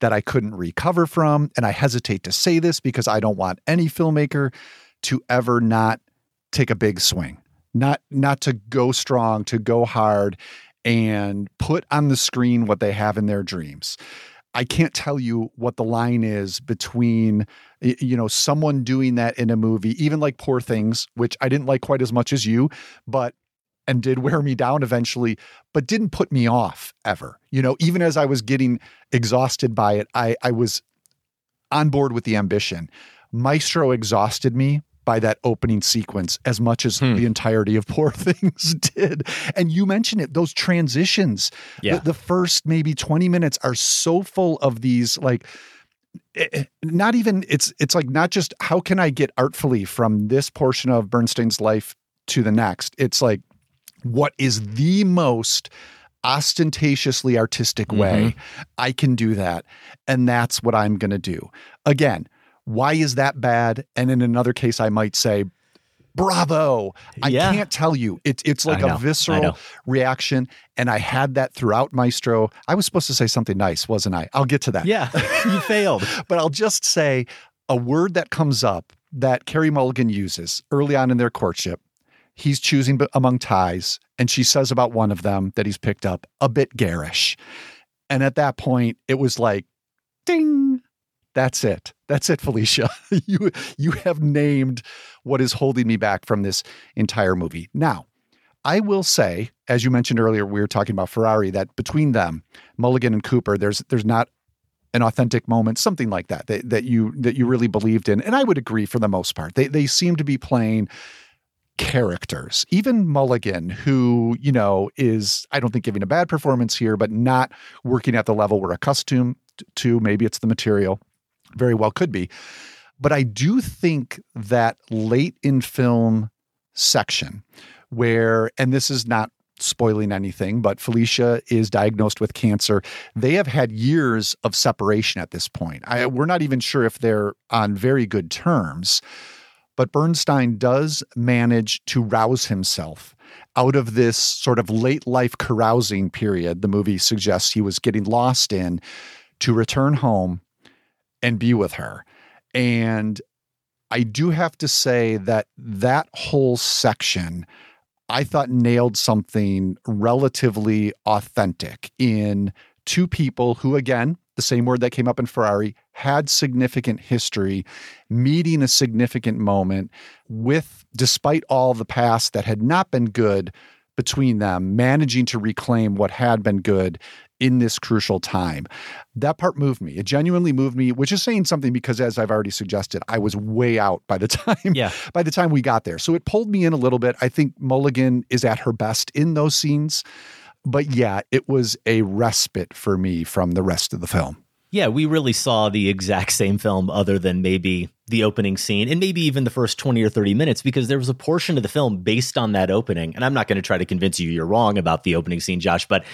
that I couldn't recover from. And I hesitate to say this because I don't want any filmmaker to ever not take a big swing, not to go strong, to go hard and put on the screen what they have in their dreams. I can't tell you what the line is between, someone doing that in a movie, even like Poor Things, which I didn't like quite as much as you, but and did wear me down eventually, but didn't put me off ever. You know, even as I was getting exhausted by it, I was on board with the ambition. Maestro exhausted me by that opening sequence as much as the entirety of Poor Things did. And you mentioned it, those transitions, the first maybe 20 minutes are so full of these, like, not even, it's like, not just how can I get artfully from this portion of Bernstein's life to the next. It's like, what is the most ostentatiously artistic way I can do that? And that's what I'm going to do. Again, why is that bad? And in another case, I might say, bravo. I can't tell you. It's like a visceral reaction. And I had that throughout Maestro. I was supposed to say something nice, wasn't I? I'll get to that. Yeah, you failed. But I'll just say a word that comes up that Carrie Mulligan uses early on in their courtship. He's choosing among ties, and she says about one of them that he's picked up, a bit garish. And at that point, it was like, ding. That's it. That's it, Felicia. You have named what is holding me back from this entire movie. Now, I will say, as you mentioned earlier, we were talking about Ferrari, that between them, Mulligan and Cooper, there's not an authentic moment, something like that, that you really believed in. And I would agree for the most part. They seem to be playing characters. Even Mulligan, who, you know, is, I don't think, giving a bad performance here, but not working at the level we're accustomed to. Maybe it's the material. Very well could be. But I do think that late in film section where, and this is not spoiling anything, but Felicia is diagnosed with cancer. They have had years of separation at this point. We're not even sure if they're on very good terms, but Bernstein does manage to rouse himself out of this sort of late life carousing period the movie suggests he was getting lost in, to return home and be with her. And I do have to say that whole section, I thought, nailed something relatively authentic in two people who, again, the same word that came up in Ferrari, had significant history, meeting a significant moment with, despite all the past that had not been good between them, managing to reclaim what had been good in this crucial time. That part moved me. It genuinely moved me, which is saying something because, as I've already suggested, I was way out by the time we got there. So it pulled me in a little bit. I think Mulligan is at her best in those scenes. But yeah, it was a respite for me from the rest of the film. Yeah, we really saw the exact same film other than maybe the opening scene and maybe even the first 20 or 30 minutes, because there was a portion of the film based on that opening. And I'm not going to try to convince you're wrong about the opening scene, Josh, but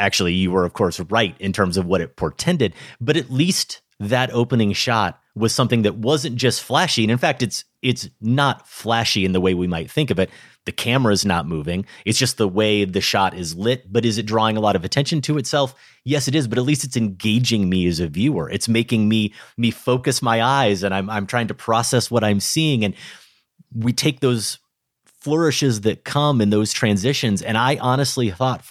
actually, you were, of course, right in terms of what it portended, but at least that opening shot was something that wasn't just flashy. And in fact, it's not flashy in the way we might think of it. The camera's not moving. It's just the way the shot is lit. But is it drawing a lot of attention to itself? Yes, it is. But at least it's engaging me as a viewer. It's making me focus my eyes, and I'm trying to process what I'm seeing. And we take those flourishes that come in those transitions. And I honestly thought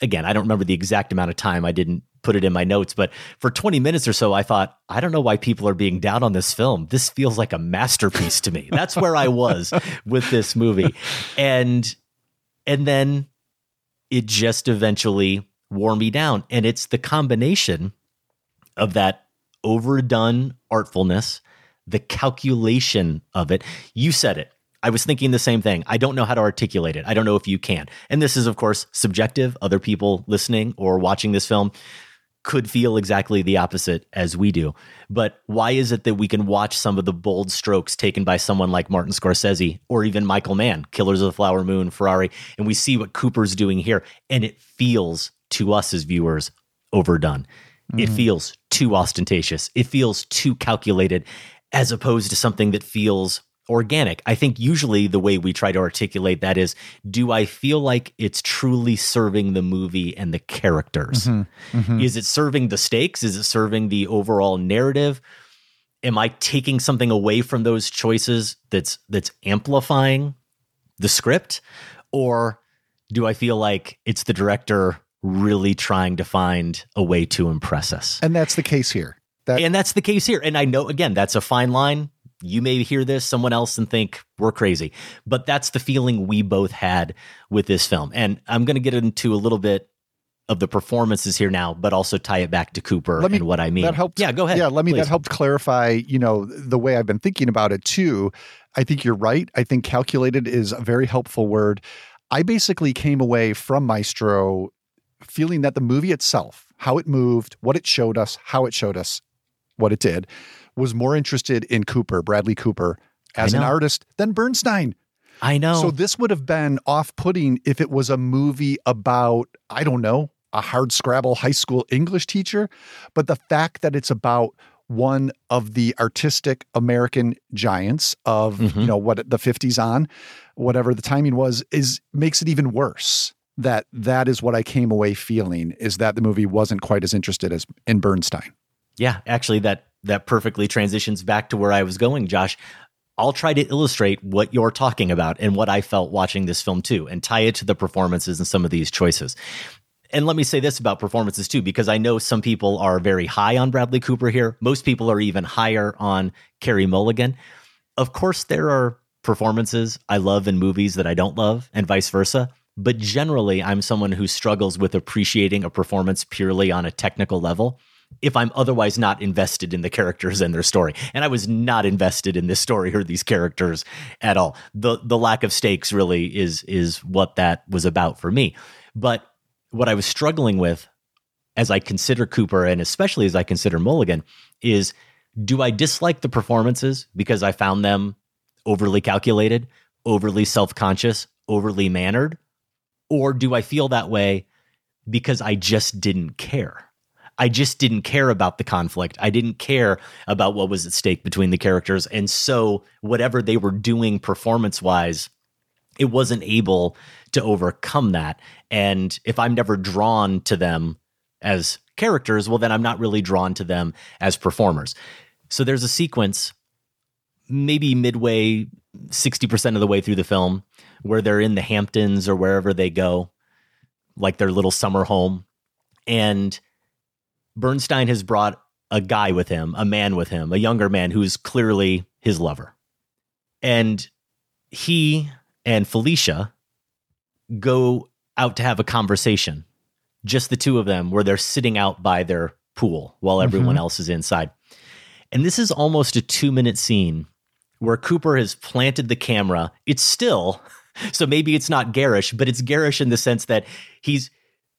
again, I don't remember the exact amount of time. I didn't put it in my notes, but for 20 minutes or so, I thought, I don't know why people are being down on this film. This feels like a masterpiece to me. That's where I was with this movie. And then it just eventually wore me down. And it's the combination of that overdone artfulness, the calculation of it. You said it. I was thinking the same thing. I don't know how to articulate it. I don't know if you can. And this is, of course, subjective. Other people listening or watching this film could feel exactly the opposite as we do. But why is it that we can watch some of the bold strokes taken by someone like Martin Scorsese or even Michael Mann, Killers of the Flower Moon, Ferrari, and we see what Cooper's doing here, and it feels to us as viewers overdone. Mm-hmm. It feels too ostentatious. It feels too calculated, as opposed to something that feels organic. I think usually the way we try to articulate that is, do I feel like it's truly serving the movie and the characters? Mm-hmm. Mm-hmm. Is it serving the stakes? Is it serving the overall narrative? Am I taking something away from those choices that's amplifying the script? Or do I feel like it's the director really trying to find a way to impress us? And that's the case here. And I know, again, that's a fine line. you may hear this, someone else, and think we're crazy. But that's the feeling we both had with this film. And I'm going to get into a little bit of the performances here now, but also tie it back to Cooper and what I mean. That helped, yeah, go ahead. Yeah, that helped clarify, the way I've been thinking about it too. I think you're right. I think calculated is a very helpful word. I basically came away from Maestro feeling that the movie itself, how it moved, what it showed us, what it did, was more interested in Cooper, Bradley Cooper, as an artist than Bernstein. I know. So this would have been off-putting if it was a movie about, I don't know, a hardscrabble high school English teacher. But the fact that it's about one of the artistic American giants of, what the 50s on, whatever the timing was, makes it even worse. That is what I came away feeling, is that the movie wasn't quite as interested as in Bernstein. Yeah, actually, that perfectly transitions back to where I was going, Josh. I'll try to illustrate what you're talking about and what I felt watching this film too, and tie it to the performances and some of these choices. And let me say this about performances too, because I know some people are very high on Bradley Cooper here. Most people are even higher on Carrie Mulligan. Of course, there are performances I love in movies that I don't love, and vice versa. But generally, I'm someone who struggles with appreciating a performance purely on a technical level if I'm otherwise not invested in the characters and their story. And I was not invested in this story or these characters at all. The lack of stakes really is what that was about for me. But what I was struggling with as I consider Cooper, and especially as I consider Mulligan, is, do I dislike the performances because I found them overly calculated, overly self-conscious, overly mannered? Or do I feel that way because I just didn't care? I just didn't care about the conflict. I didn't care about what was at stake between the characters. And so whatever they were doing performance-wise, it wasn't able to overcome that. And if I'm never drawn to them as characters, well, then I'm not really drawn to them as performers. So there's a sequence, maybe midway, 60% of the way through the film, where they're in the Hamptons or wherever they go, like their little summer home. And Bernstein has brought a guy with him, a man with him, a younger man who is clearly his lover. And he and Felicia go out to have a conversation, just the two of them, where they're sitting out by their pool while everyone else is inside. And this is almost a 2-minute scene where Cooper has planted the camera. It's still, so maybe it's not garish, but it's garish in the sense that he's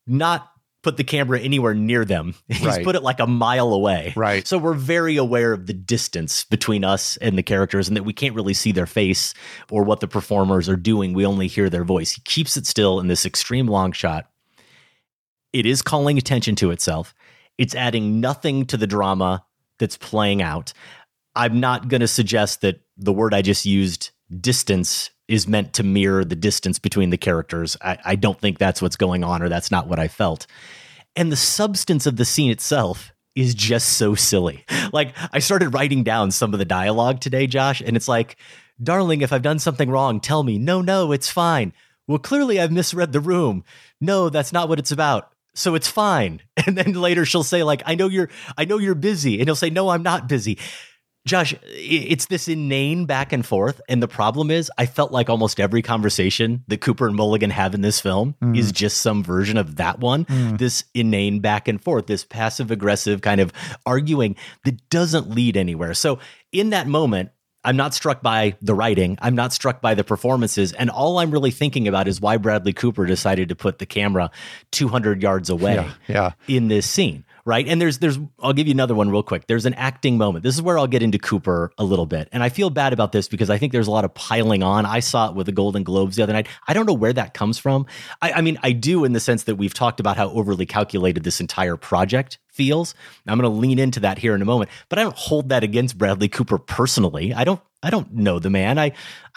not put the camera anywhere near them. He's put it like a mile away. Right. So we're very aware of the distance between us and the characters, and that we can't really see their face or what the performers are doing. We only hear their voice. He keeps it still in this extreme long shot. It is calling attention to itself. It's adding nothing to the drama that's playing out. I'm not going to suggest that the word I just used, distance, is meant to mirror the distance between the characters. I don't think that's what's going on, or that's not what I felt. And the substance of the scene itself is just so silly. Like, I started writing down some of the dialogue today, Josh, and it's like, darling, if I've done something wrong, tell me. No, it's fine. Well, clearly I've misread the room. No, that's not what it's about. So it's fine. And then later she'll say, like, I know you're busy. And he'll say, no, I'm not busy. Josh, it's this inane back and forth. And the problem is, I felt like almost every conversation that Cooper and Mulligan have in this film is just some version of that one. This inane back and forth, this passive aggressive kind of arguing that doesn't lead anywhere. So in that moment, I'm not struck by the writing. I'm not struck by the performances. And all I'm really thinking about is why Bradley Cooper decided to put the camera 200 yards away in this scene. Right. And there's I'll give you another one real quick. There's an acting moment. This is where I'll get into Cooper a little bit. And I feel bad about this because I think there's a lot of piling on. I saw it with the Golden Globes the other night. I don't know where that comes from. I mean, I do in the sense that we've talked about how overly calculated this entire project feels. I'm going to lean into that here in a moment, but I don't hold that against Bradley Cooper personally. I don't know the man. I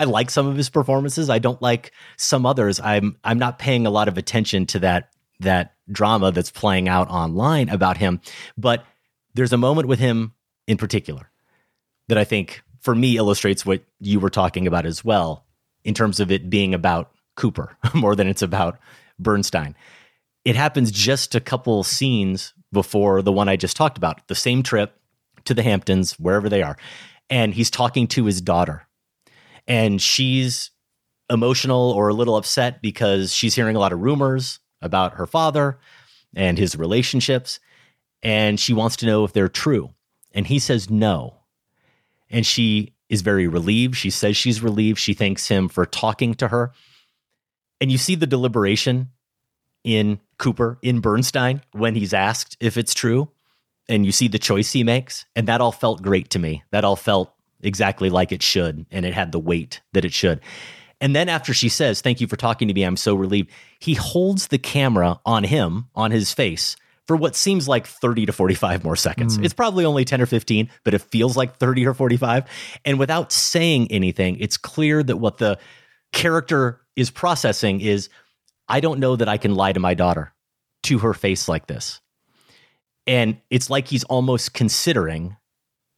like some of his performances. I don't like some others. I'm not paying a lot of attention to that drama that's playing out online about him. But there's a moment with him in particular that I think for me illustrates what you were talking about as well, in terms of it being about Cooper more than it's about Bernstein. It happens just a couple scenes before the one I just talked about, the same trip to the Hamptons, wherever they are. and he's talking to his daughter, and she's emotional or a little upset because she's hearing a lot of rumors about her father and his relationships, and she wants to know if they're true. And he says no. And she is very relieved. She says she's relieved. She thanks him for talking to her. And you see the deliberation in Cooper, in Bernstein, when he's asked if it's true, and you see the choice he makes. And that all felt great to me. That all felt exactly like it should, and it had the weight that it should. And then after she says, "Thank you for talking to me, I'm so relieved," he holds the camera on him, on his face, for what seems like 30 to 45 more seconds. It's probably only 10 or 15, but it feels like 30 or 45. And without saying anything, it's clear that what the character is processing is, I don't know that I can lie to my daughter, to her face like this. And it's like he's almost considering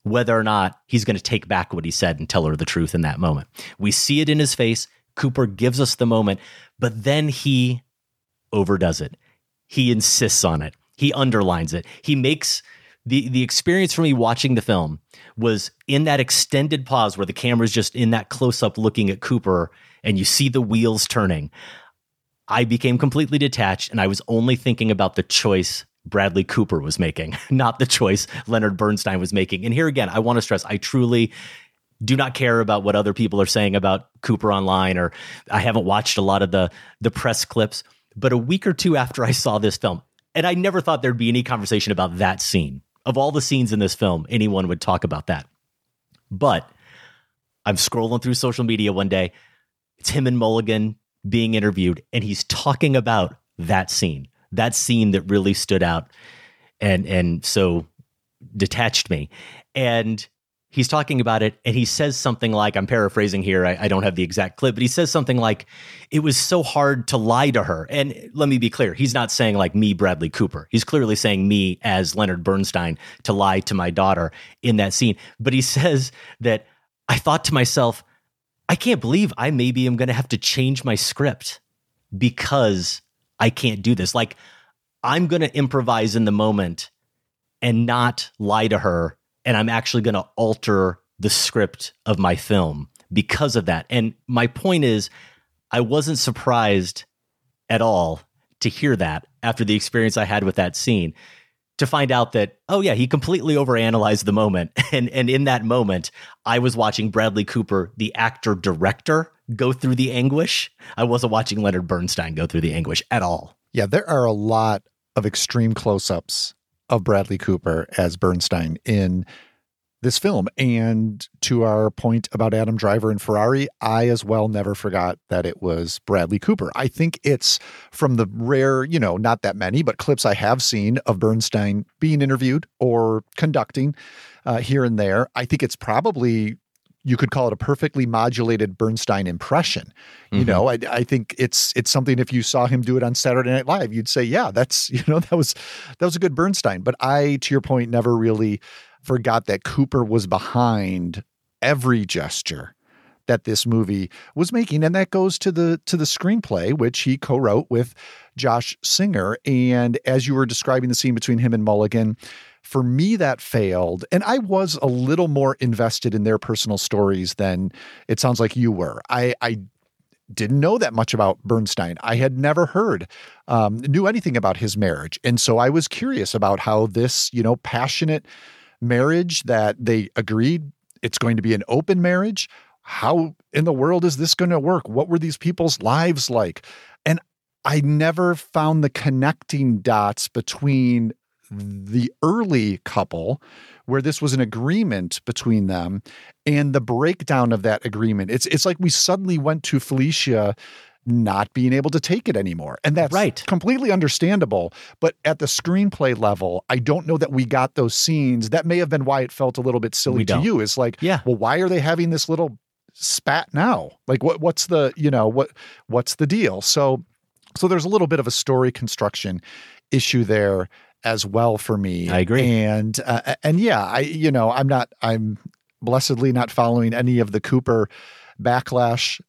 whether or not he's going to take back what he said and tell her the truth in that moment. We see it in his face. Cooper gives us the moment, but then he overdoes it. He insists on it. He underlines it. He makes the experience for me watching the film was in that extended pause where the camera's just in that close up looking at Cooper and you see the wheels turning. I became completely detached, and I was only thinking about the choice Bradley Cooper was making, not the choice Leonard Bernstein was making. And here again, I want to stress, I truly do not care about what other people are saying about Cooper online, or I haven't watched a lot of the press clips. But a week or two after I saw this film, and I never thought there'd be any conversation about that scene. Of all the scenes in this film, anyone would talk about that. But I'm scrolling through social media one day. It's him and Mulligan being interviewed, and he's talking about that scene that really stood out and so detached me. And he's talking about it, and he says something like, I'm paraphrasing here, I don't have the exact clip, but he says something like, it was so hard to lie to her. And let me be clear, he's not saying like me, Bradley Cooper. He's clearly saying me as Leonard Bernstein, to lie to my daughter in that scene. But he says that I thought to myself, I can't believe I maybe am going to have to change my script because I can't do this. Like, I'm going to improvise in the moment and not lie to her. And I'm actually going to alter the script of my film because of that. And my point is, I wasn't surprised at all to hear that after the experience I had with that scene, to find out that, oh yeah, he completely overanalyzed the moment. And in that moment, I was watching Bradley Cooper, the actor director, go through the anguish. I wasn't watching Leonard Bernstein go through the anguish at all. Yeah, there are a lot of extreme close-ups of Bradley Cooper as Bernstein in this film. And to our point about Adam Driver and Ferrari, I as well never forgot that it was Bradley Cooper. I think it's from the rare, you know, not that many, but clips I have seen of Bernstein being interviewed or conducting here and there. I think it's probably, you could call it a perfectly modulated Bernstein impression. You know, I think it's something, if you saw him do it on Saturday Night Live, you'd say, yeah, that's, you know, that was a good Bernstein. But I, to your point, never really forgot that Cooper was behind every gesture that this movie was making. And that goes to the screenplay, which he co-wrote with Josh Singer. And as you were describing the scene between him and Mulligan, for me, that failed. And I was a little more invested in their personal stories than it sounds like you were. I didn't know that much about Bernstein. I had never heard, knew anything about his marriage. And so I was curious about how this, you know, passionate marriage that they agreed it's going to be an open marriage. How in the world is this going to work? What were these people's lives like? And I never found the connecting dots between the early couple, where this was an agreement between them, and the breakdown of that agreement. It's like we suddenly went to Felicia not being able to take it anymore. And that's right. Completely understandable. But at the screenplay level, I don't know that we got those scenes. That may have been why it felt a little bit silly to you. It's like, yeah, well, why are they having this little spat now? Like what's the, you know, what's the deal? So there's a little bit of a story construction issue there as well for me. I agree. And yeah, I'm blessedly not following any of the Cooper backlash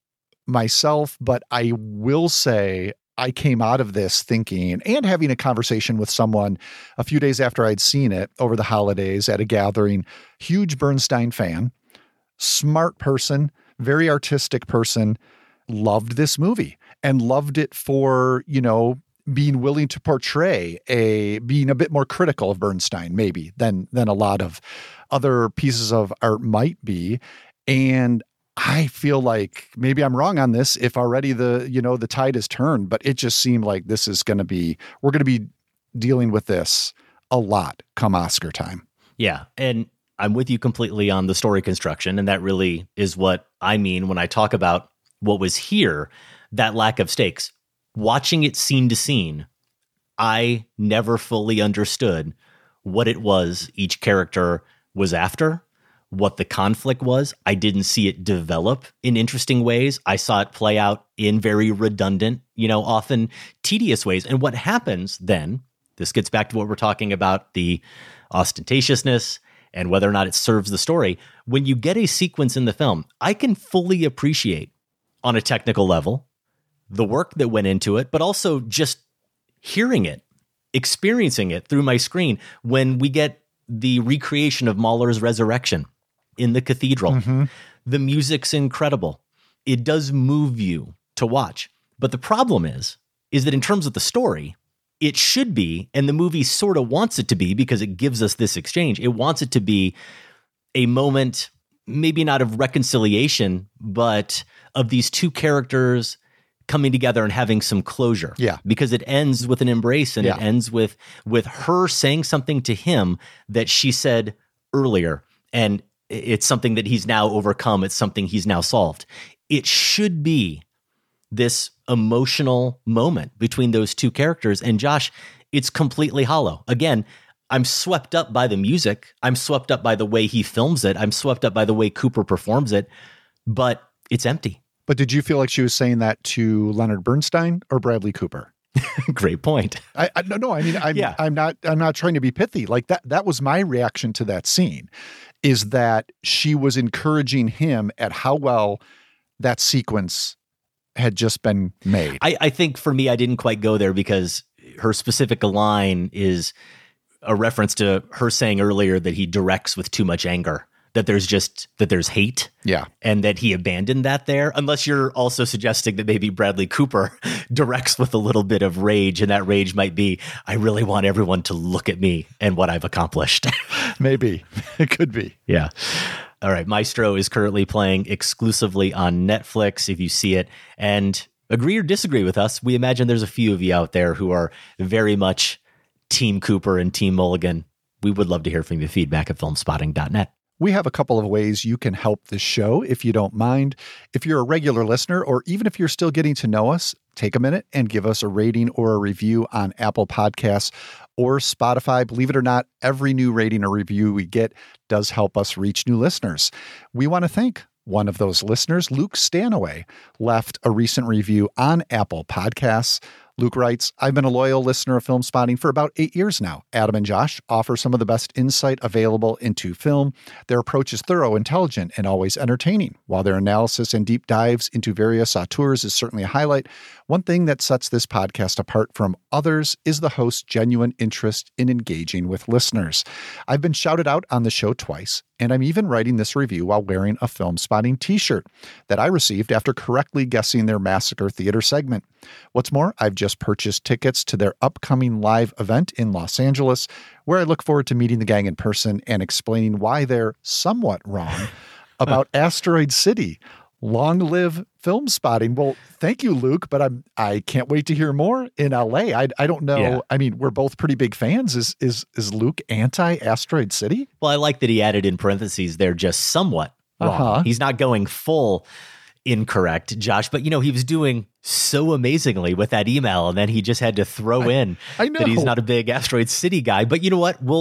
myself, but I will say I came out of this thinking, and having a conversation with someone a few days after I'd seen it over the holidays at a gathering, huge Bernstein fan. smart person, very artistic person, loved this movie and loved it for, you know, being willing to portray being a bit more critical of Bernstein maybe than a lot of other pieces of art might be. And I feel like maybe I'm wrong on this if already the tide has turned, but it just seemed like this is going to be, we're going to be dealing with this a lot come Oscar time. Yeah. And I'm with you completely on the story construction. And that really is what I mean when I talk about what was here, that lack of stakes. Watching it scene to scene, I never fully understood what it was each character was after, what the conflict was. I didn't see it develop in interesting ways. I saw it play out in very redundant, often tedious ways. And what happens then, this gets back to what we're talking about, the ostentatiousness and whether or not it serves the story. When you get a sequence in the film, I can fully appreciate on a technical level the work that went into it, but also just hearing it, experiencing it through my screen when we get the recreation of Mahler's Resurrection in the cathedral. Mm-hmm. The music's incredible. It does move you to watch. But the problem is that in terms of the story, it should be, and the movie sort of wants it to be because it gives us this exchange. It wants it to be a moment, maybe not of reconciliation, but of these two characters coming together and having some closure. Yeah. Because it ends with an embrace and it ends with her saying something to him that she said earlier. And it's something that he's now overcome. It's something he's now solved. It should be this emotional moment between those two characters. And Josh, it's completely hollow. Again, I'm swept up by the music. I'm swept up by the way he films it. I'm swept up by the way Cooper performs it, but it's empty. But did you feel like she was saying that to Leonard Bernstein or Bradley Cooper? Great point. I no. I mean, I'm not trying to be pithy. Like that was my reaction to that scene, is that she was encouraging him at how well that sequence had just been made. I think for me, I didn't quite go there because her specific line is a reference to her saying earlier that he directs with too much anger. That there's hate. Yeah. And that he abandoned that there, unless you're also suggesting that maybe Bradley Cooper directs with a little bit of rage. And that rage might be, I really want everyone to look at me and what I've accomplished. Maybe. It could be. Yeah. All right. Maestro is currently playing exclusively on Netflix if you see it. And agree or disagree with us, we imagine there's a few of you out there who are very much Team Cooper and Team Mulligan. We would love to hear from you. Feedback at filmspotting.net. We have a couple of ways you can help the show, if you don't mind. If you're a regular listener, or even if you're still getting to know us, take a minute and give us a rating or a review on Apple Podcasts or Spotify. Believe it or not, every new rating or review we get does help us reach new listeners. We want to thank one of those listeners, Luke Stanaway, left a recent review on Apple Podcasts. Luke writes, I've been a loyal listener of Film Spotting for about 8 years now. Adam and Josh offer some of the best insight available into film. Their approach is thorough, intelligent, and always entertaining. While their analysis and deep dives into various auteurs is certainly a highlight, one thing that sets this podcast apart from others is the host's genuine interest in engaging with listeners. I've been shouted out on the show twice, and I'm even writing this review while wearing a Film Spotting t-shirt that I received after correctly guessing their Massacre Theater segment. What's more, I've just purchased tickets to their upcoming live event in Los Angeles, where I look forward to meeting the gang in person and explaining why they're somewhat wrong about Asteroid City. Long live Film Spotting. Well, thank you, Luke, but I can't wait to hear more in LA. I don't know. Yeah. I mean, we're both pretty big fans. Is Luke anti-Asteroid City? Well, I like that he added in parentheses, they're just somewhat wrong. Uh-huh. He's not going full incorrect, Josh, but he was doing so amazingly with that email, and then he just had to throw that he's not a big Asteroid City guy. But you know what? We'll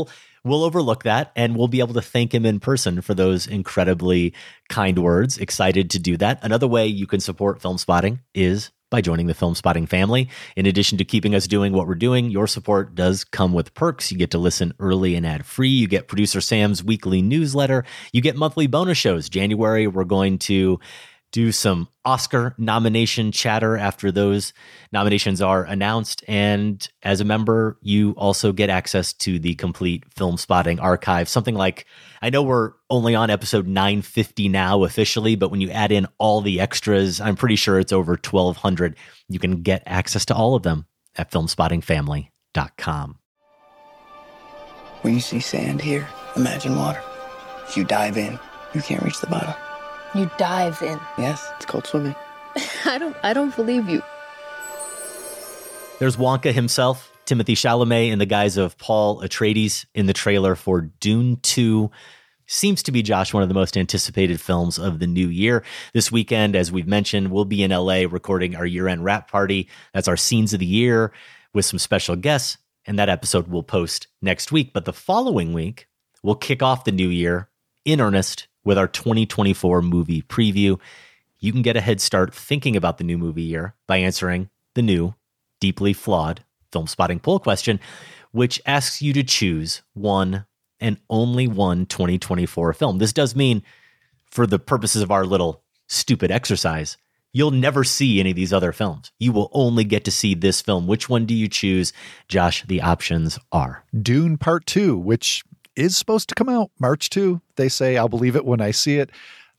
overlook that, and we'll be able to thank him in person for those incredibly kind words. Excited to do that. Another way you can support Film Spotting is by joining the Film Spotting family. In addition to keeping us doing what we're doing, your support does come with perks. You get to listen early and ad-free. You get Producer Sam's weekly newsletter. You get monthly bonus shows. January, we're going to do some Oscar nomination chatter after those nominations are announced. And as a member, you also get access to the complete Film Spotting archive. Something like, I know we're only on episode 950 now officially, but when you add in all the extras, I'm pretty sure it's over 1,200. You can get access to all of them at filmspottingfamily.com. When you see sand here, imagine water. If you dive in, you can't reach the bottom. You dive in. Yes, it's called swimming. I don't believe you. There's Wonka himself, Timothée Chalamet, in the guise of Paul Atreides in the trailer for Dune 2. Seems to be, Josh, one of the most anticipated films of the new year. This weekend, as we've mentioned, we'll be in LA recording our year-end wrap party. That's our Scenes of the Year with some special guests, and that episode will post next week. But the following week, we'll kick off the new year in earnest with our 2024 movie preview. You can get a head start thinking about the new movie year by answering the new, deeply flawed Film Spotting poll question, which asks you to choose one and only one 2024 film. This does mean, for the purposes of our little stupid exercise, you'll never see any of these other films. You will only get to see this film. Which one do you choose? Josh, the options are Dune Part 2, which is supposed to come out March 2. They say, I'll believe it when I see it.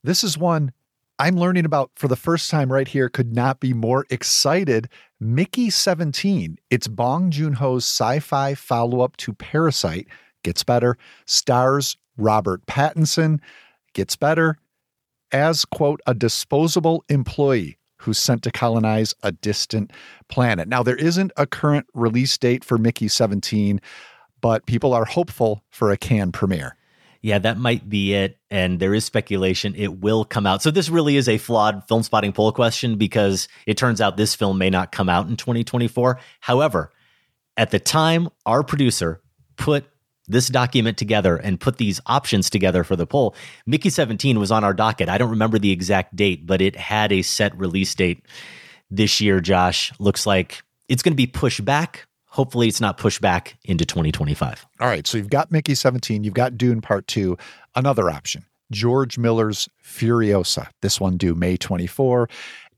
This is one I'm learning about for the first time right here. Could not be more excited. Mickey 17. It's Bong Joon-ho's sci-fi follow-up to Parasite. Gets better. Stars Robert Pattinson. Gets better. As, quote, a disposable employee who's sent to colonize a distant planet. Now, there isn't a current release date for Mickey 17, but people are hopeful for a Cannes premiere. Yeah, that might be it. And there is speculation it will come out. So this really is a flawed Film Spotting poll question because it turns out this film may not come out in 2024. However, at the time, our producer put this document together and put these options together for the poll, Mickey 17 was on our docket. I don't remember the exact date, but it had a set release date this year, Josh. Looks like it's going to be pushed back. Hopefully it's not pushed back into 2025. All right, so you've got Mickey 17, you've got Dune Part 2. Another option, George Miller's Furiosa. This one due May 24.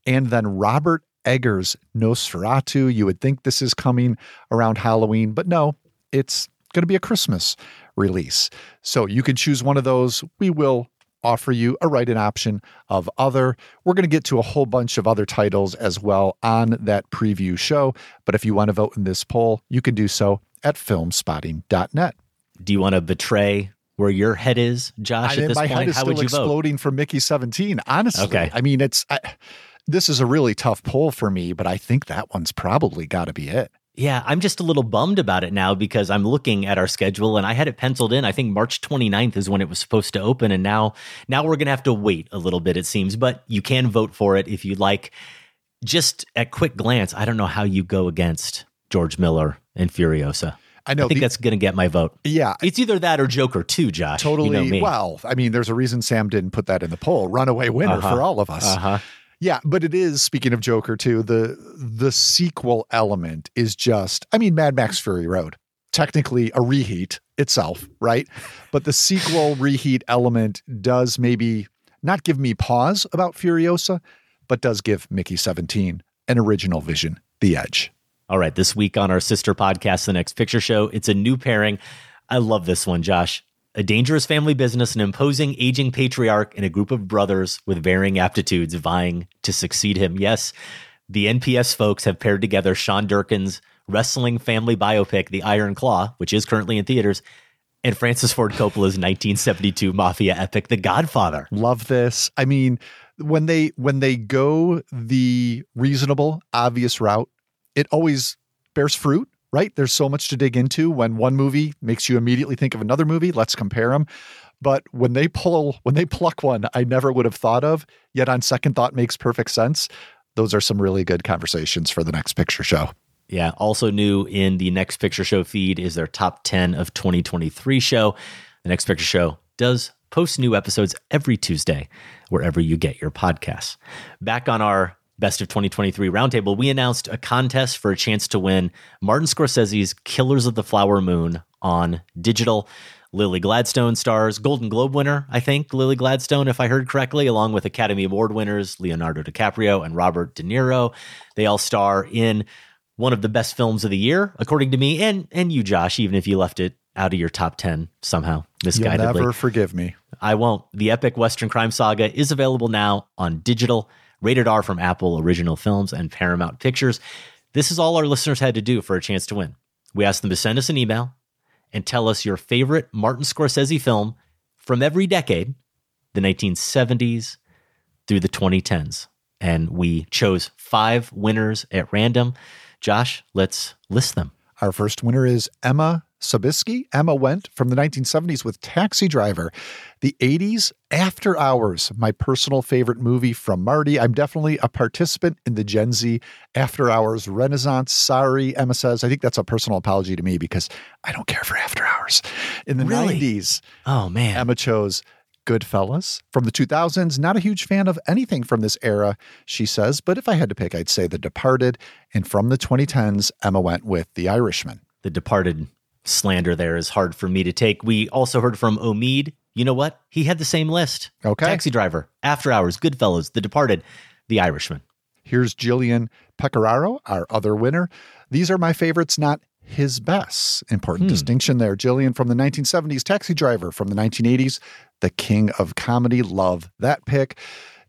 And then Robert Eggers' Nosferatu. You would think this is coming around Halloween, but no, it's going to be a Christmas release. So you can choose one of those. We will offer you a write-in option of other. We're going to get to a whole bunch of other titles as well on that preview show. But if you want to vote in this poll, you can do so at filmspotting.net. Do you want to betray where your head is, Josh, at this point? My head is still exploding from Mickey 17, honestly. Okay. I mean, this is a really tough poll for me, but I think that one's probably got to be it. Yeah, I'm just a little bummed about it now because I'm looking at our schedule and I had it penciled in. I think March 29th is when it was supposed to open. And now we're going to have to wait a little bit, it seems. But you can vote for it if you like. Just at quick glance, I don't know how you go against George Miller and Furiosa. I know. I think that's going to get my vote. Yeah. It's either that or Joker 2, Josh. Totally. You know me. Well, I mean, there's a reason Sam didn't put that in the poll. Runaway winner for all of us. Uh-huh. Yeah, but it is, speaking of Joker 2, the sequel element is just, I mean, Mad Max Fury Road, technically a reheat itself, right? But the sequel reheat element does maybe not give me pause about Furiosa, but does give Mickey 17 an original vision, the edge. All right, this week on our sister podcast, The Next Picture Show, it's a new pairing. I love this one, Josh. A dangerous family business, an imposing, aging patriarch, and a group of brothers with varying aptitudes vying to succeed him. Yes, the NPS folks have paired together Sean Durkin's wrestling family biopic, The Iron Claw, which is currently in theaters, and Francis Ford Coppola's 1972 mafia epic, The Godfather. Love this. I mean, when they go the reasonable, obvious route, it always bears fruit. Right? There's so much to dig into when one movie makes you immediately think of another movie. Let's compare them. But when they pluck one I never would have thought of, yet on second thought makes perfect sense. Those are some really good conversations for The Next Picture Show. Yeah. Also new in the Next Picture Show feed is their top 10 of 2023 show. The Next Picture Show does post new episodes every Tuesday, wherever you get your podcasts. Back on our Best of 2023 Roundtable, we announced a contest for a chance to win Martin Scorsese's Killers of the Flower Moon on digital. Lily Gladstone stars. Golden Globe winner, I think, Lily Gladstone, if I heard correctly, along with Academy Award winners Leonardo DiCaprio and Robert De Niro. They all star in one of the best films of the year, according to me, and you, Josh, even if you left it out of your top 10 somehow, misguidedly. You'll never forgive me. I won't. The epic Western crime saga is available now on digital, rated R from Apple, Original Films, and Paramount Pictures. This is all our listeners had to do for a chance to win. We asked them to send us an email and tell us your favorite Martin Scorsese film from every decade, the 1970s through the 2010s. And we chose 5 winners at random. Josh, let's list them. Our first winner is Emma Sobieski. Emma went from the 1970s with Taxi Driver, the 80s, After Hours, my personal favorite movie from Marty. I'm definitely a participant in the Gen Z After Hours Renaissance. Sorry, Emma says. I think that's a personal apology to me because I don't care for After Hours. In the 90s, oh man, Emma chose Goodfellas. From the 2000s, not a huge fan of anything from this era, she says, but if I had to pick, I'd say The Departed. And from the 2010s, Emma went with The Irishman. The Departed slander there is hard for me to take. We also heard from Omid. You know what? He had the same list. Okay. Taxi Driver, After Hours, Goodfellas, The Departed, The Irishman. Here's Jillian Pecoraro, our other winner. These are my favorites, not his best. Important distinction there. Jillian from the 1970s, Taxi Driver from the 1980s, The King of Comedy. Love that pick.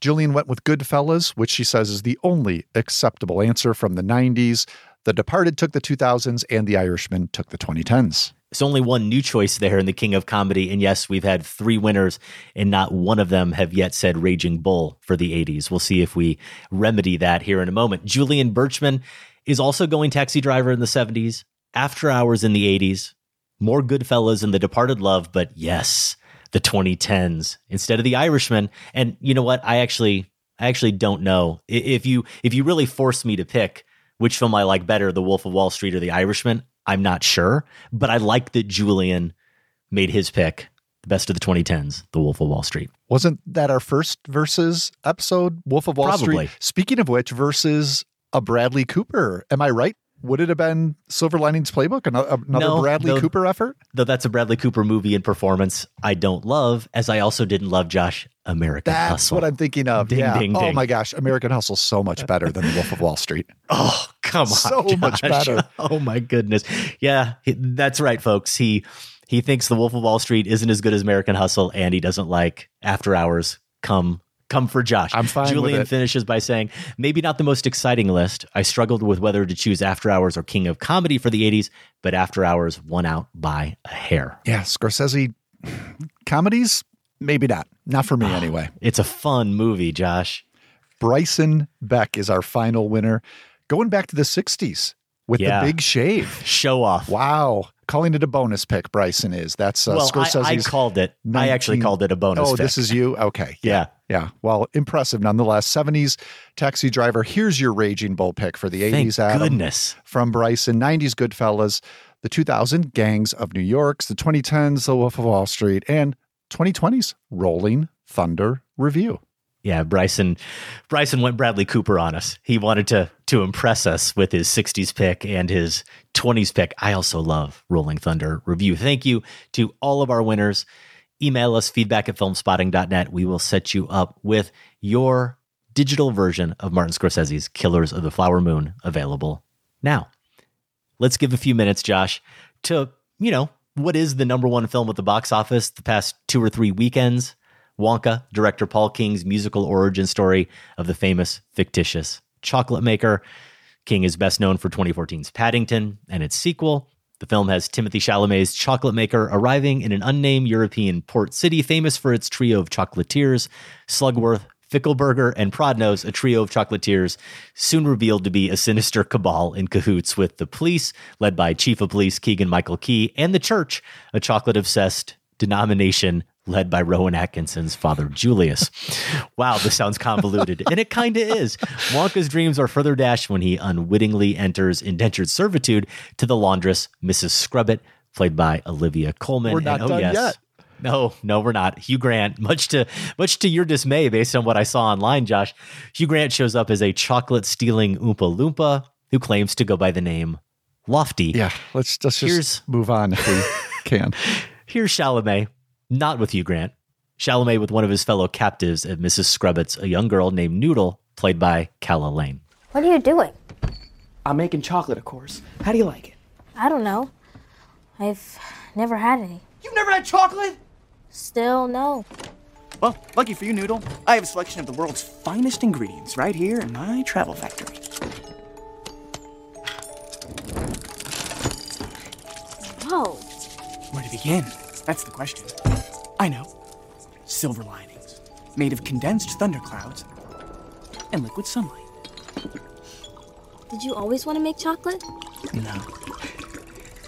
Jillian went with Goodfellas, which she says is the only acceptable answer from the 90s. The Departed took the 2000s, and The Irishman took the 2010s. There's only one new choice there in The King of Comedy, and yes, we've had 3 winners, and not one of them have yet said Raging Bull for the 80s. We'll see if we remedy that here in a moment. Julian Birchman is also going Taxi Driver in the 70s, After Hours in the 80s, more Goodfellas and The Departed love, but yes, the 2010s instead of The Irishman. And you know what? I actually don't know. If you really force me to pick which film I like better, The Wolf of Wall Street or The Irishman, I'm not sure. But I like that Julian made his pick, the best of the 2010s, The Wolf of Wall Street. Wasn't that our first Versus episode, Wolf of Wall Probably. Street? Speaking of which, Versus a Bradley Cooper. Am I right? Would it have been Silver Linings Playbook, another Bradley Cooper effort? Though that's a Bradley Cooper movie and performance I don't love, as I also didn't love, Josh, American Hustle. That's what I'm thinking of. Ding, ding, ding. Oh my gosh, American Hustle so much better than The Wolf of Wall Street. Oh, come on, so much better. Oh my goodness. Yeah, that's right, folks. He thinks The Wolf of Wall Street isn't as good as American Hustle, and he doesn't like After Hours. Come for Josh. I'm fine. Julian finishes by saying, maybe not the most exciting list. I struggled with whether to choose After Hours or King of Comedy for the 80s, but After Hours won out by a hair. Yeah, Scorsese comedies, maybe not. Not for me anyway. It's a fun movie, Josh. Bryson Beck is our final winner. Going back to the 60s with the big shave. Show off. Wow. Calling it a bonus pick, Bryson is. That's Scorsese's. I called it. I actually called it a bonus pick. Oh, this is you? Okay. Yeah. Yeah. Well, impressive nonetheless. 70s, Taxi Driver. Here's your Raging Bull pick for the 80s, Adam. Thank goodness. From Bryson. 90s, Goodfellas. The 2000s, Gangs of New York. The 2010s, The Wolf of Wall Street. And 2020s, Rolling Thunder Review. Yeah, Bryson went Bradley Cooper on us. He wanted to impress us with his 60s pick and his 20s pick. I also love Rolling Thunder Review. Thank you to all of our winners. Email us feedback@filmspotting.net. We will set you up with your digital version of Martin Scorsese's Killers of the Flower Moon, available now. Let's give a few minutes, Josh, to, what is the number one film at the box office the past 2 or 3 weekends? Wonka, director Paul King's musical origin story of the famous fictitious chocolate maker. King is best known for 2014's Paddington and its sequel. The film has Timothée Chalamet's chocolate maker arriving in an unnamed European port city, famous for its trio of chocolatiers, Slugworth, Fickleburger, and Prodnose, a trio of chocolatiers soon revealed to be a sinister cabal in cahoots with the police, led by Chief of Police Keegan-Michael Key, and the church, a chocolate-obsessed denomination led by Rowan Atkinson's father, Julius. Wow, this sounds convoluted. And it kind of is. Wonka's dreams are further dashed when he unwittingly enters indentured servitude to the laundress, Mrs. Scrubbit, played by Olivia Colman. We're not done yet. No, we're not. Hugh Grant, much to your dismay based on what I saw online, Josh, Hugh Grant shows up as a chocolate-stealing Oompa Loompa who claims to go by the name Lofty. Yeah, let's just move on if we can. Here's Chalamet, not with Hugh Grant. Chalamet with one of his fellow captives at Mrs. Scrubbett's, a young girl named Noodle, played by Calla Lane. What are you doing? I'm making chocolate, of course. How do you like it? I don't know. I've never had any. You've never had chocolate? Still no. Well, lucky for you, Noodle, I have a selection of the world's finest ingredients right here in my travel factory. Whoa. Where to begin? That's the question. I know. Silver linings, made of condensed thunderclouds and liquid sunlight. Did you always want to make chocolate? No.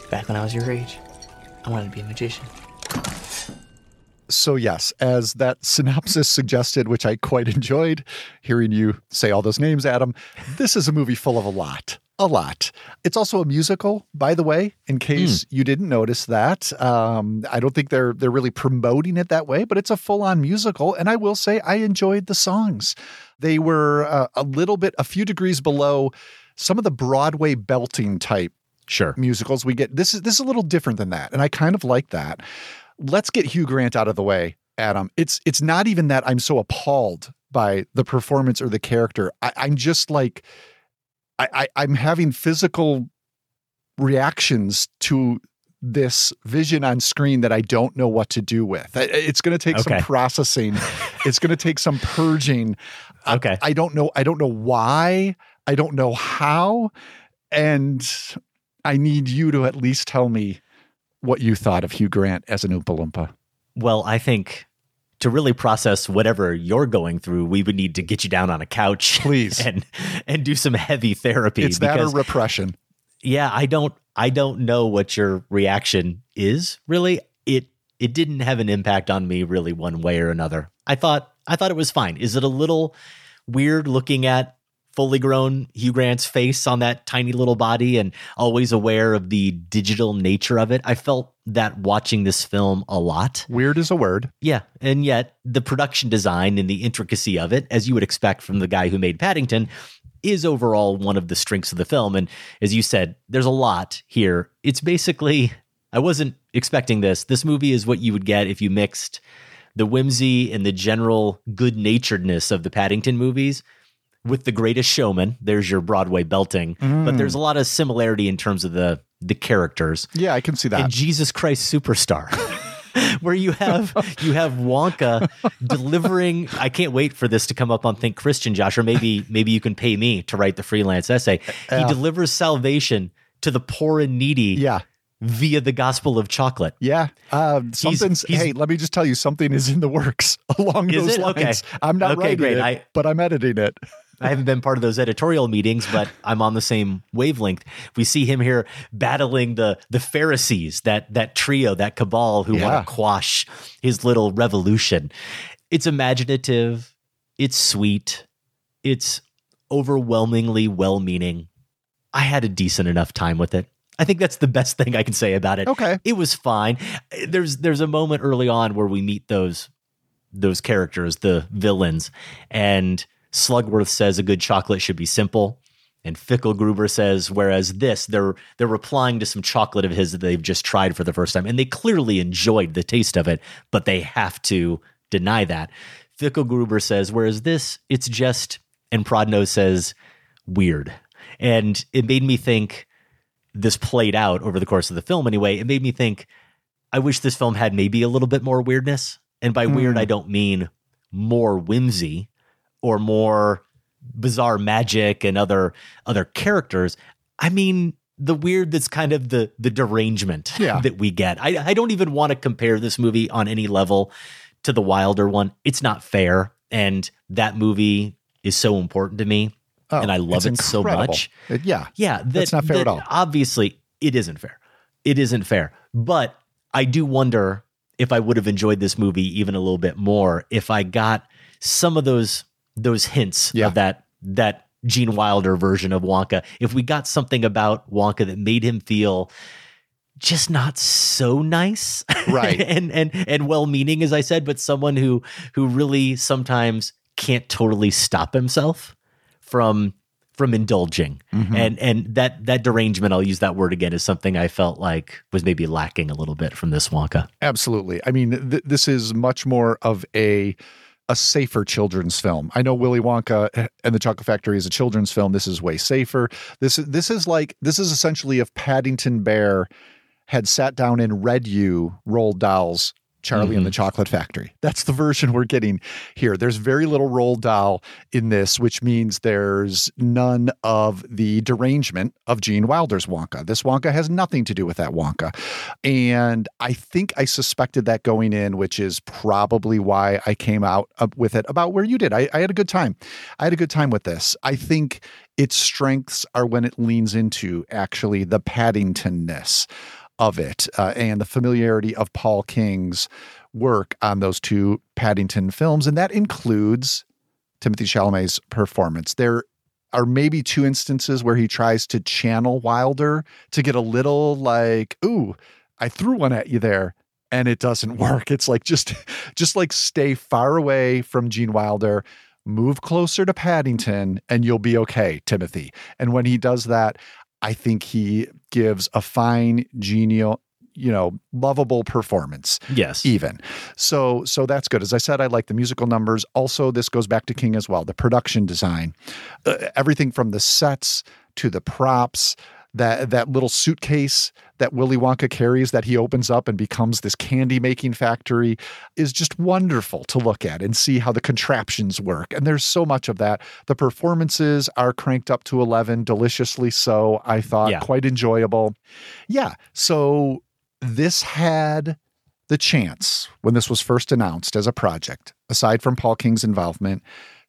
Back when I was your age, I wanted to be a magician. So yes, as that synopsis suggested, which I quite enjoyed, hearing you say all those names, Adam, this is a movie full of a lot. A lot. It's also a musical, by the way, in case you didn't notice that. I don't think they're really promoting it that way, but it's a full-on musical. And I will say I enjoyed the songs. They were a few degrees below some of the Broadway belting type musicals we get. This is a little different than that. And I kind of like that. Let's get Hugh Grant out of the way, Adam. It's not even that I'm so appalled by the performance or the character. I'm just like... I'm having physical reactions to this vision on screen that I don't know what to do with. It's going to take some processing. It's going to take some purging. Okay. I don't know. I don't know why. I don't know how. And I need you to at least tell me what you thought of Hugh Grant as an Oompa Loompa. Well, I think... to really process whatever you're going through, we would need to get you down on a couch, please, and do some heavy therapy. It's because, that or repression. Yeah, I don't know what your reaction is. Really, it didn't have an impact on me really one way or another. I thought it was fine. Is it a little weird looking at fully grown Hugh Grant's face on that tiny little body and always aware of the digital nature of it? I felt that watching this film a lot. Weird is a word. Yeah. And yet the production design and the intricacy of it, as you would expect from the guy who made Paddington, is overall one of the strengths of the film. And as you said, there's a lot here. It's basically, I wasn't expecting this. This movie is what you would get if you mixed the whimsy and the general good-naturedness of the Paddington movies with The Greatest Showman. There's your Broadway belting. But there's a lot of similarity in terms of the characters. Yeah, I can see that. And Jesus Christ Superstar, where you have Wonka delivering. I can't wait for this to come up on Think Christian, Josh, or maybe you can pay me to write the freelance essay. He delivers salvation to the poor and needy. Yeah. Via the gospel of chocolate. Yeah. Hey, let me just tell you, something is in the works along those lines. Okay. I'm not writing it, but I'm editing it. I haven't been part of those editorial meetings, but I'm on the same wavelength. We see him here battling the Pharisees, that trio, that cabal who want to quash his little revolution. It's imaginative. It's sweet. It's overwhelmingly well-meaning. I had a decent enough time with it. I think that's the best thing I can say about it. Okay. It was fine. There's a moment early on where we meet those characters, the villains, and Slugworth says a good chocolate should be simple, and Ficklegruber says, whereas this, they're replying to some chocolate of his that they've just tried for the first time, and they clearly enjoyed the taste of it, but they have to deny that. Ficklegruber says, whereas this, it's just, and Prodno says, weird. And it made me think... this played out over the course of the film anyway, it made me think, I wish this film had maybe a little bit more weirdness. And by weird, I don't mean more whimsy or more bizarre magic and other characters. I mean, the weird that's kind of the derangement that we get. I don't even want to compare this movie on any level to the Wilder one. It's not fair. And that movie is so important to me. Oh, and I love it so much. Yeah. That's not fair at all. Obviously, it isn't fair. It isn't fair. But I do wonder if I would have enjoyed this movie even a little bit more if I got some of those hints of that Gene Wilder version of Wonka. If we got something about Wonka that made him feel just not so nice, right? and well-meaning, as I said, but someone who really sometimes can't totally stop himself from from indulging. Mm-hmm. And that derangement, I'll use that word again, is something I felt like was maybe lacking a little bit from this Wonka. Absolutely. I mean, this is much more of a safer children's film. I know Willy Wonka and the Chocolate Factory is a children's film. This is way safer. This is essentially if Paddington Bear had sat down and read you Roald Dahl's Charlie mm-hmm. and the Chocolate Factory. That's the version we're getting here. There's very little Roald Dahl in this, which means there's none of the derangement of Gene Wilder's Wonka. This Wonka has nothing to do with that Wonka. And I think I suspected that going in, which is probably why I came out with it about where you did. I had a good time. I had a good time with this. I think its strengths are when it leans into actually the Paddington-ness of it, and the familiarity of Paul King's work on those two Paddington films. And that includes Timothée Chalamet's performance. There are maybe two instances where he tries to channel Wilder to get a little like, ooh, I threw one at you there. And it doesn't work. It's like, just like stay far away from Gene Wilder, move closer to Paddington, and you'll be okay, Timothy. And when he does that, I think he gives a fine, genial, lovable performance. Yes. Even. So that's good. As I said, I like the musical numbers. Also, this goes back to King as well. The production design, everything from the sets to the props, that little suitcase that Willy Wonka carries that he opens up and becomes this candy making factory is just wonderful to look at and see how the contraptions work. And there's so much of that. The performances are cranked up to 11, deliciously so, I thought. Yeah. Quite enjoyable. Yeah. So this had the chance, when this was first announced as a project, aside from Paul King's involvement,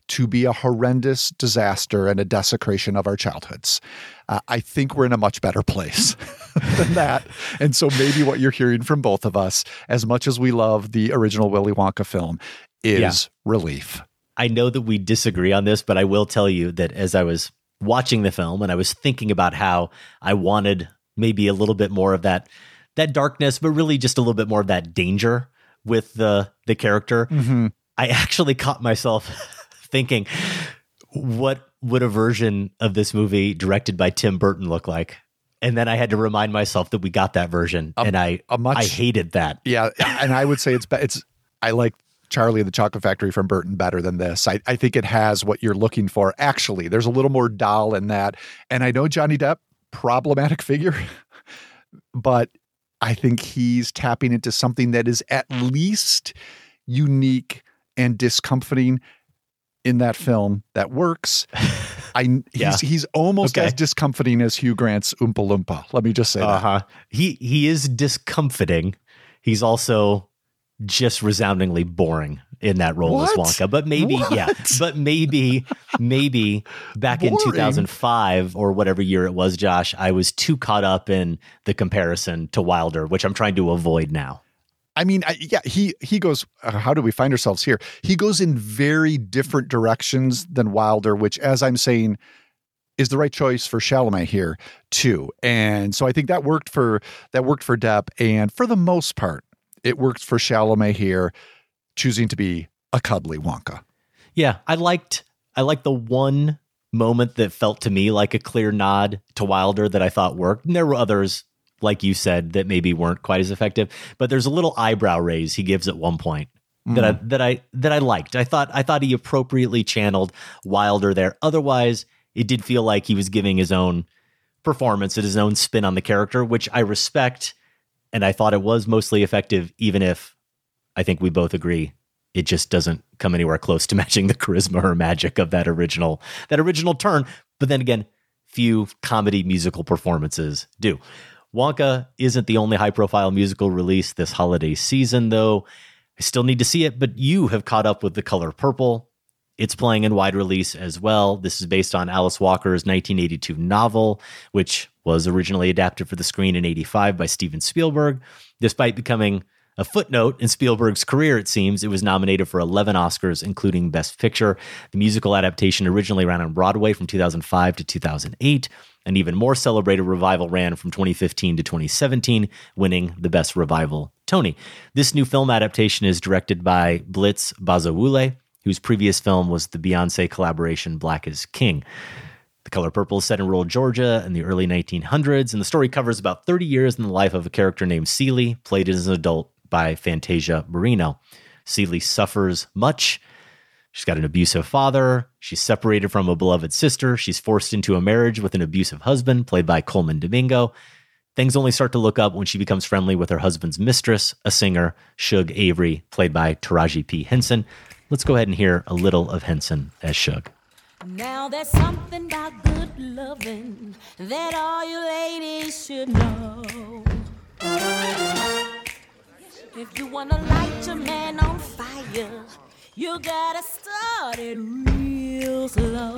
to be a horrendous disaster and a desecration of our childhoods. I think we're in a much better place than that. And so maybe what you're hearing from both of us, as much as we love the original Willy Wonka film, is relief. I know that we disagree on this, but I will tell you that as I was watching the film and I was thinking about how I wanted maybe a little bit more of that darkness, but really just a little bit more of that danger with the character, mm-hmm. I actually caught myself thinking, what would a version of this movie directed by Tim Burton look like? And then I had to remind myself that we got that version, and I hated that. Yeah, and I would say I like Charlie and the Chocolate Factory from Burton better than this. I think it has what you're looking for. Actually, there's a little more Dahl in that, and I know Johnny Depp, problematic figure, but I think he's tapping into something that is at least unique and discomforting in that film that works. He's almost as discomforting as Hugh Grant's Oompa Loompa. Let me just say that. He is discomforting. He's also just resoundingly boring in that role as Wonka. But maybe, maybe back in 2005 or whatever year it was, Josh, I was too caught up in the comparison to Wilder, which I'm trying to avoid now. I mean, he goes, how do we find ourselves here? He goes in very different directions than Wilder, which, as I'm saying, is the right choice for Chalamet here too. And so I think that worked for Depp, and for the most part, it worked for Chalamet here, choosing to be a cuddly Wonka. Yeah, I liked the one moment that felt to me like a clear nod to Wilder that I thought worked, and there were others, like you said, that maybe weren't quite as effective, but there's a little eyebrow raise he gives at one point that I liked. I thought he appropriately channeled Wilder there. Otherwise, it did feel like he was giving his own performance and his own spin on the character, which I respect. And I thought it was mostly effective, even if I think we both agree it just doesn't come anywhere close to matching the charisma or magic of that original turn. But then again, few comedy musical performances do. Wonka isn't the only high-profile musical release this holiday season, though. I still need to see it, but you have caught up with The Color Purple. It's playing in wide release as well. This is based on Alice Walker's 1982 novel, which was originally adapted for the screen in 1985 by Steven Spielberg. Despite becoming a footnote in Spielberg's career, it seems, it was nominated for 11 Oscars, including Best Picture. The musical adaptation originally ran on Broadway from 2005 to 2008. An even more celebrated revival ran from 2015 to 2017, winning the Best Revival Tony. This new film adaptation is directed by Blitz Bazawule, whose previous film was the Beyoncé collaboration Black is King. The Color Purple is set in rural Georgia in the early 1900s, and the story covers about 30 years in the life of a character named Celie, played as an adult by Fantasia Marino. Celie suffers much. She's got an abusive father. She's separated from a beloved sister. She's forced into a marriage with an abusive husband, played by Coleman Domingo. Things only start to look up when she becomes friendly with her husband's mistress, a singer, Shug Avery, played by Taraji P. Henson. Let's go ahead and hear a little of Henson as Shug. Now there's something about good loving that all you ladies should know. If you want to light your man on fire, you gotta start it real slow.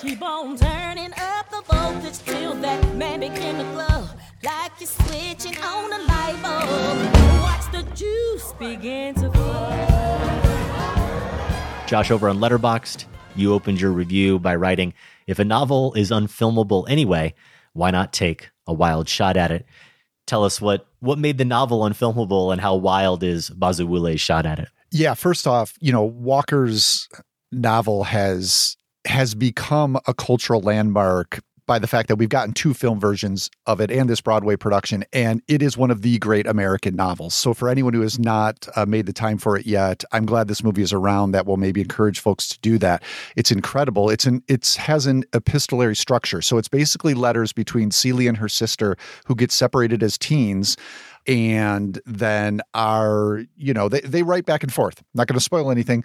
Keep on turning up the voltage till that man became a glow, like you're switching on a light bulb. Watch the juice begin to flow. Josh, over on Letterboxd, you opened your review by writing, "If a novel is unfilmable anyway, why not take a wild shot at it?" Tell us what made the novel unfilmable and how wild is Bazuwule's shot at it? Yeah, first off, you know, Walker's novel has become a cultural landmark by the fact that we've gotten two film versions of it and this Broadway production, and it is one of the great American novels. So for anyone who has not made the time for it yet, I'm glad this movie is around. That will maybe encourage folks to do that. It's incredible. It has an epistolary structure. So it's basically letters between Celie and her sister, who get separated as teens, and then are, you know, they write back and forth. Not going to spoil anything.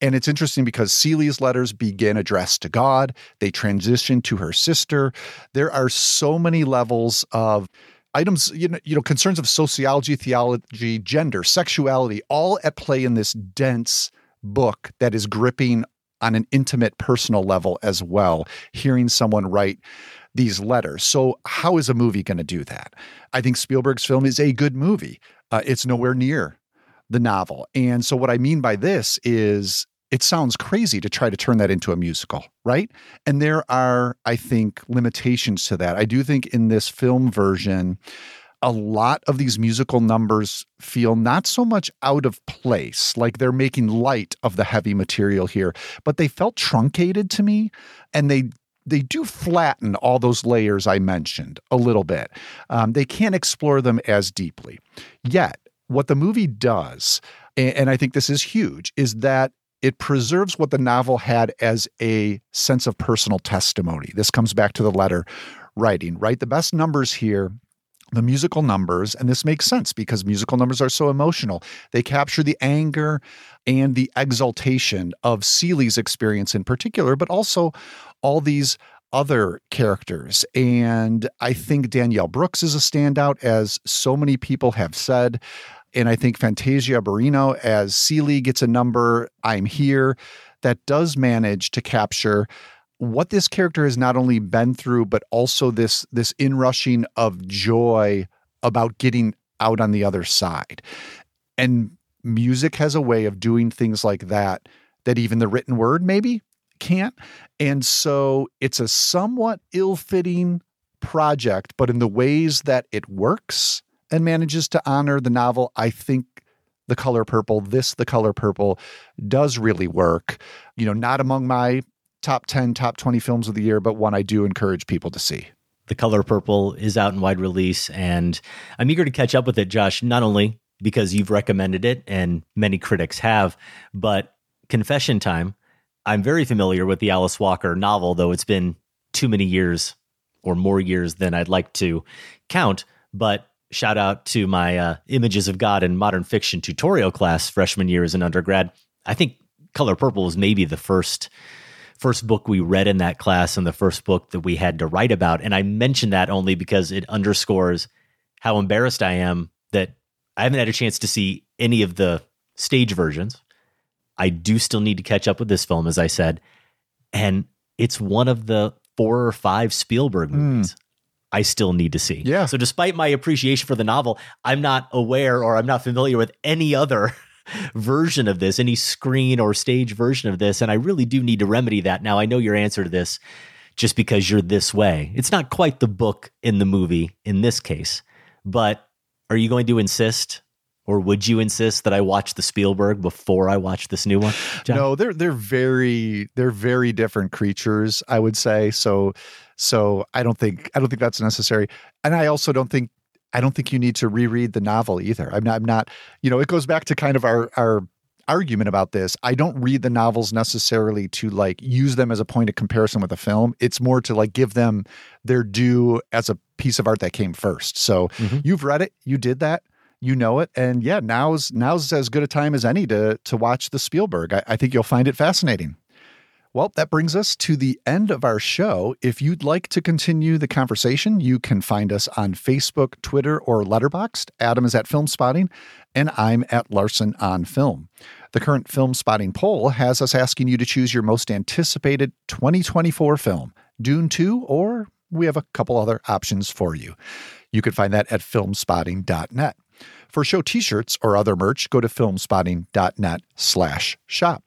And it's interesting because Celie's letters begin addressed to God. They transition to her sister. There are so many levels of items, you know, concerns of sociology, theology, gender, sexuality, all at play in this dense book that is gripping on an intimate personal level as well, hearing someone write these letters. So how is a movie going to do that? I think Spielberg's film is a good movie. It's nowhere near the novel. And so what I mean by this is, it sounds crazy to try to turn that into a musical, right? And there are, I think, limitations to that. I do think in this film version, a lot of these musical numbers feel not so much out of place, like they're making light of the heavy material here, but they felt truncated to me, and they do flatten all those layers I mentioned a little bit. They can't explore them as deeply. Yet, what the movie does, and I think this is huge, is that it preserves what the novel had as a sense of personal testimony. This comes back to the letter writing, right? The best numbers here, the musical numbers, and this makes sense because musical numbers are so emotional. They capture the anger and the exaltation of Celie's experience in particular, but also all these other characters. And I think Danielle Brooks is a standout, as so many people have said. And I think Fantasia Barrino as Celie gets a number, I'm Here, that does manage to capture what this character has not only been through, but also this inrushing of joy about getting out on the other side. And music has a way of doing things like that, that even the written word maybe can't. And so it's a somewhat ill-fitting project, but in the ways that it works and manages to honor the novel, I think The Color Purple, does really work. You know, not among my top 10, top 20 films of the year, but one I do encourage people to see. The Color Purple is out in wide release, and I'm eager to catch up with it, Josh, not only because you've recommended it, and many critics have, but confession time, I'm very familiar with the Alice Walker novel, though it's been too many years or more years than I'd like to count, but shout out to my Images of God and Modern Fiction tutorial class freshman year as an undergrad. I think Color Purple was maybe the first book we read in that class and the first book that we had to write about. And I mention that only because it underscores how embarrassed I am that I haven't had a chance to see any of the stage versions. I do still need to catch up with this film, as I said. And it's one of the 4 or 5 Spielberg movies I still need to see. Yeah. So despite my appreciation for the novel, I'm not aware, or I'm not familiar with any other version of this, any screen or stage version of this. And I really do need to remedy that. Now, I know your answer to this, just because you're this way. It's not quite the book in the movie in this case, but are you going to insist Or would you insist that I watch the Spielberg before I watch this new one, John? No, they're very different creatures, I would say. So I don't think that's necessary. And I also don't think you need to reread the novel either. I'm not, you know, it goes back to kind of our argument about this. I don't read the novels necessarily to like use them as a point of comparison with a film. It's more to like give them their due as a piece of art that came first. So You've read it, you did that, you know it. And yeah, now's as good a time as any to watch the Spielberg. I think you'll find it fascinating. Well, that brings us to the end of our show. If you'd like to continue the conversation, you can find us on Facebook, Twitter, or Letterboxd. Adam is at FilmSpotting, and I'm at Larson on Film. The current FilmSpotting poll has us asking you to choose your most anticipated 2024 film, Dune 2, or we have a couple other options for you. You can find that at filmspotting.net. For show t-shirts or other merch, go to filmspotting.net/shop.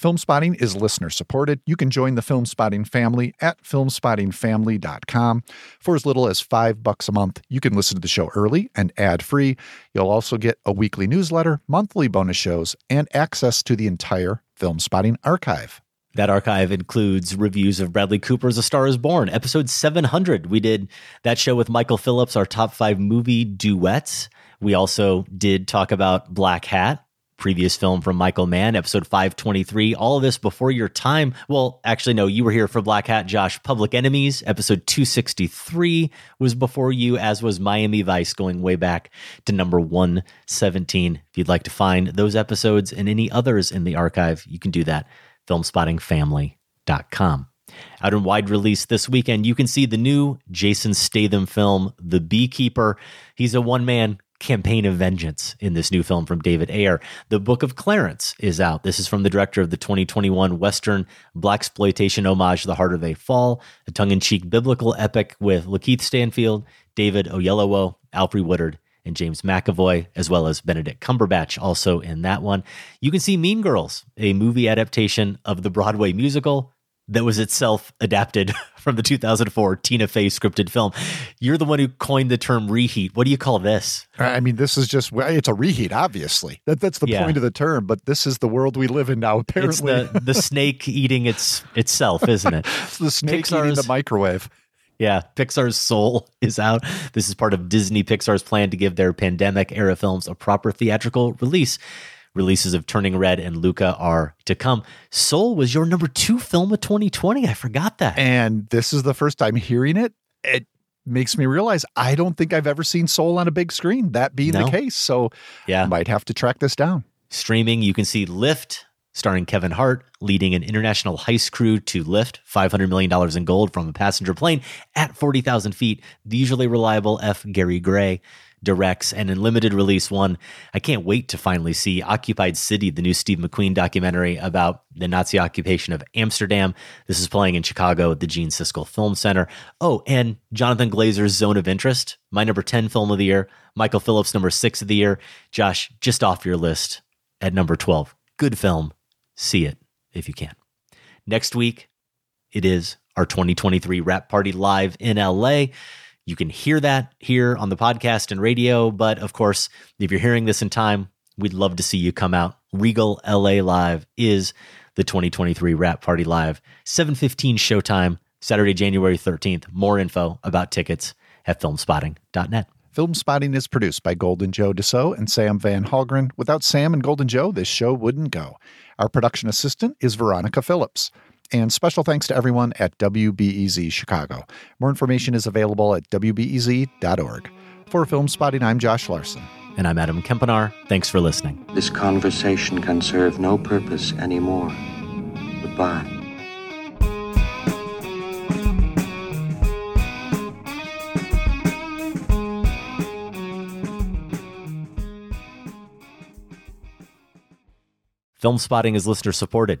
FilmSpotting is listener-supported. You can join the FilmSpotting family at filmspottingfamily.com. For as little as $5 a month, you can listen to the show early and ad-free. You'll also get a weekly newsletter, monthly bonus shows, and access to the entire FilmSpotting archive. That archive includes reviews of Bradley Cooper's A Star is Born, episode 700. We did that show with Michael Phillips, our top 5 movie duets. We also did talk about Black Hat, previous film from Michael Mann, episode 523. All of this before your time. Well, actually, no, you were here for Black Hat, Josh. Public Enemies, episode 263 was before you, as was Miami Vice, going way back to number 117. If you'd like to find those episodes and any others in the archive, you can do that, filmspottingfamily.com. Out in wide release this weekend, you can see the new Jason Statham film, The Beekeeper. He's a one-man campaign of vengeance in this new film from David Ayer. The Book of Clarence is out. This is from the director of the 2021 Western blaxploitation homage, The Harder They Fall, a tongue-in-cheek biblical epic with Lakeith Stanfield, David Oyelowo, Alfre Woodard, and James McAvoy, as well as Benedict Cumberbatch also in that one. You can see Mean Girls, a movie adaptation of the Broadway musical that was itself adapted from the 2004 Tina Fey scripted film. You're the one who coined the term reheat. What do you call this? I mean, this is just, it's a reheat, obviously. That's the point of the term, but this is the world we live in now, apparently. It's the snake eating itself, isn't it? It's the snake eating the microwave. Yeah, Pixar's Soul is out. This is part of Disney Pixar's plan to give their pandemic-era films a proper theatrical release. Releases of Turning Red and Luca are to come. Soul was your number 2 film of 2020. I forgot that. And this is the first time hearing it. It makes me realize I don't think I've ever seen Soul on a big screen, that being the case. So I might have to track this down. Streaming, you can see Lift, starring Kevin Hart, leading an international heist crew to lift $500 million in gold from a passenger plane at 40,000 feet. The usually reliable F. Gary Gray directs. And in limited release one, I can't wait to finally see Occupied City, the new Steve McQueen documentary about the Nazi occupation of Amsterdam. This is playing in Chicago at the Gene Siskel Film Center. Oh, and Jonathan Glazer's Zone of Interest, my number 10 film of the year, Michael Phillips, number 6 of the year. Josh, just off your list at number 12. Good film. See it if you can. Next week, it is our 2023 Wrap Party live in LA. You can hear that here on the podcast and radio. But of course, if you're hearing this in time, we'd love to see you come out. Regal LA Live is the 2023 Wrap Party Live, 7:15 showtime, Saturday, January 13th. More info about tickets at filmspotting.net. Film Spotting is produced by Golden Joe Dassault and Sam Van Halgren. Without Sam and Golden Joe, this show wouldn't go. Our production assistant is Veronica Phillips. And special thanks to everyone at WBEZ Chicago. More information is available at WBEZ.org. For Film Spotting, I'm Josh Larson. And I'm Adam Kempinar. Thanks for listening. This conversation can serve no purpose anymore. Goodbye. Film Spotting is listener supported.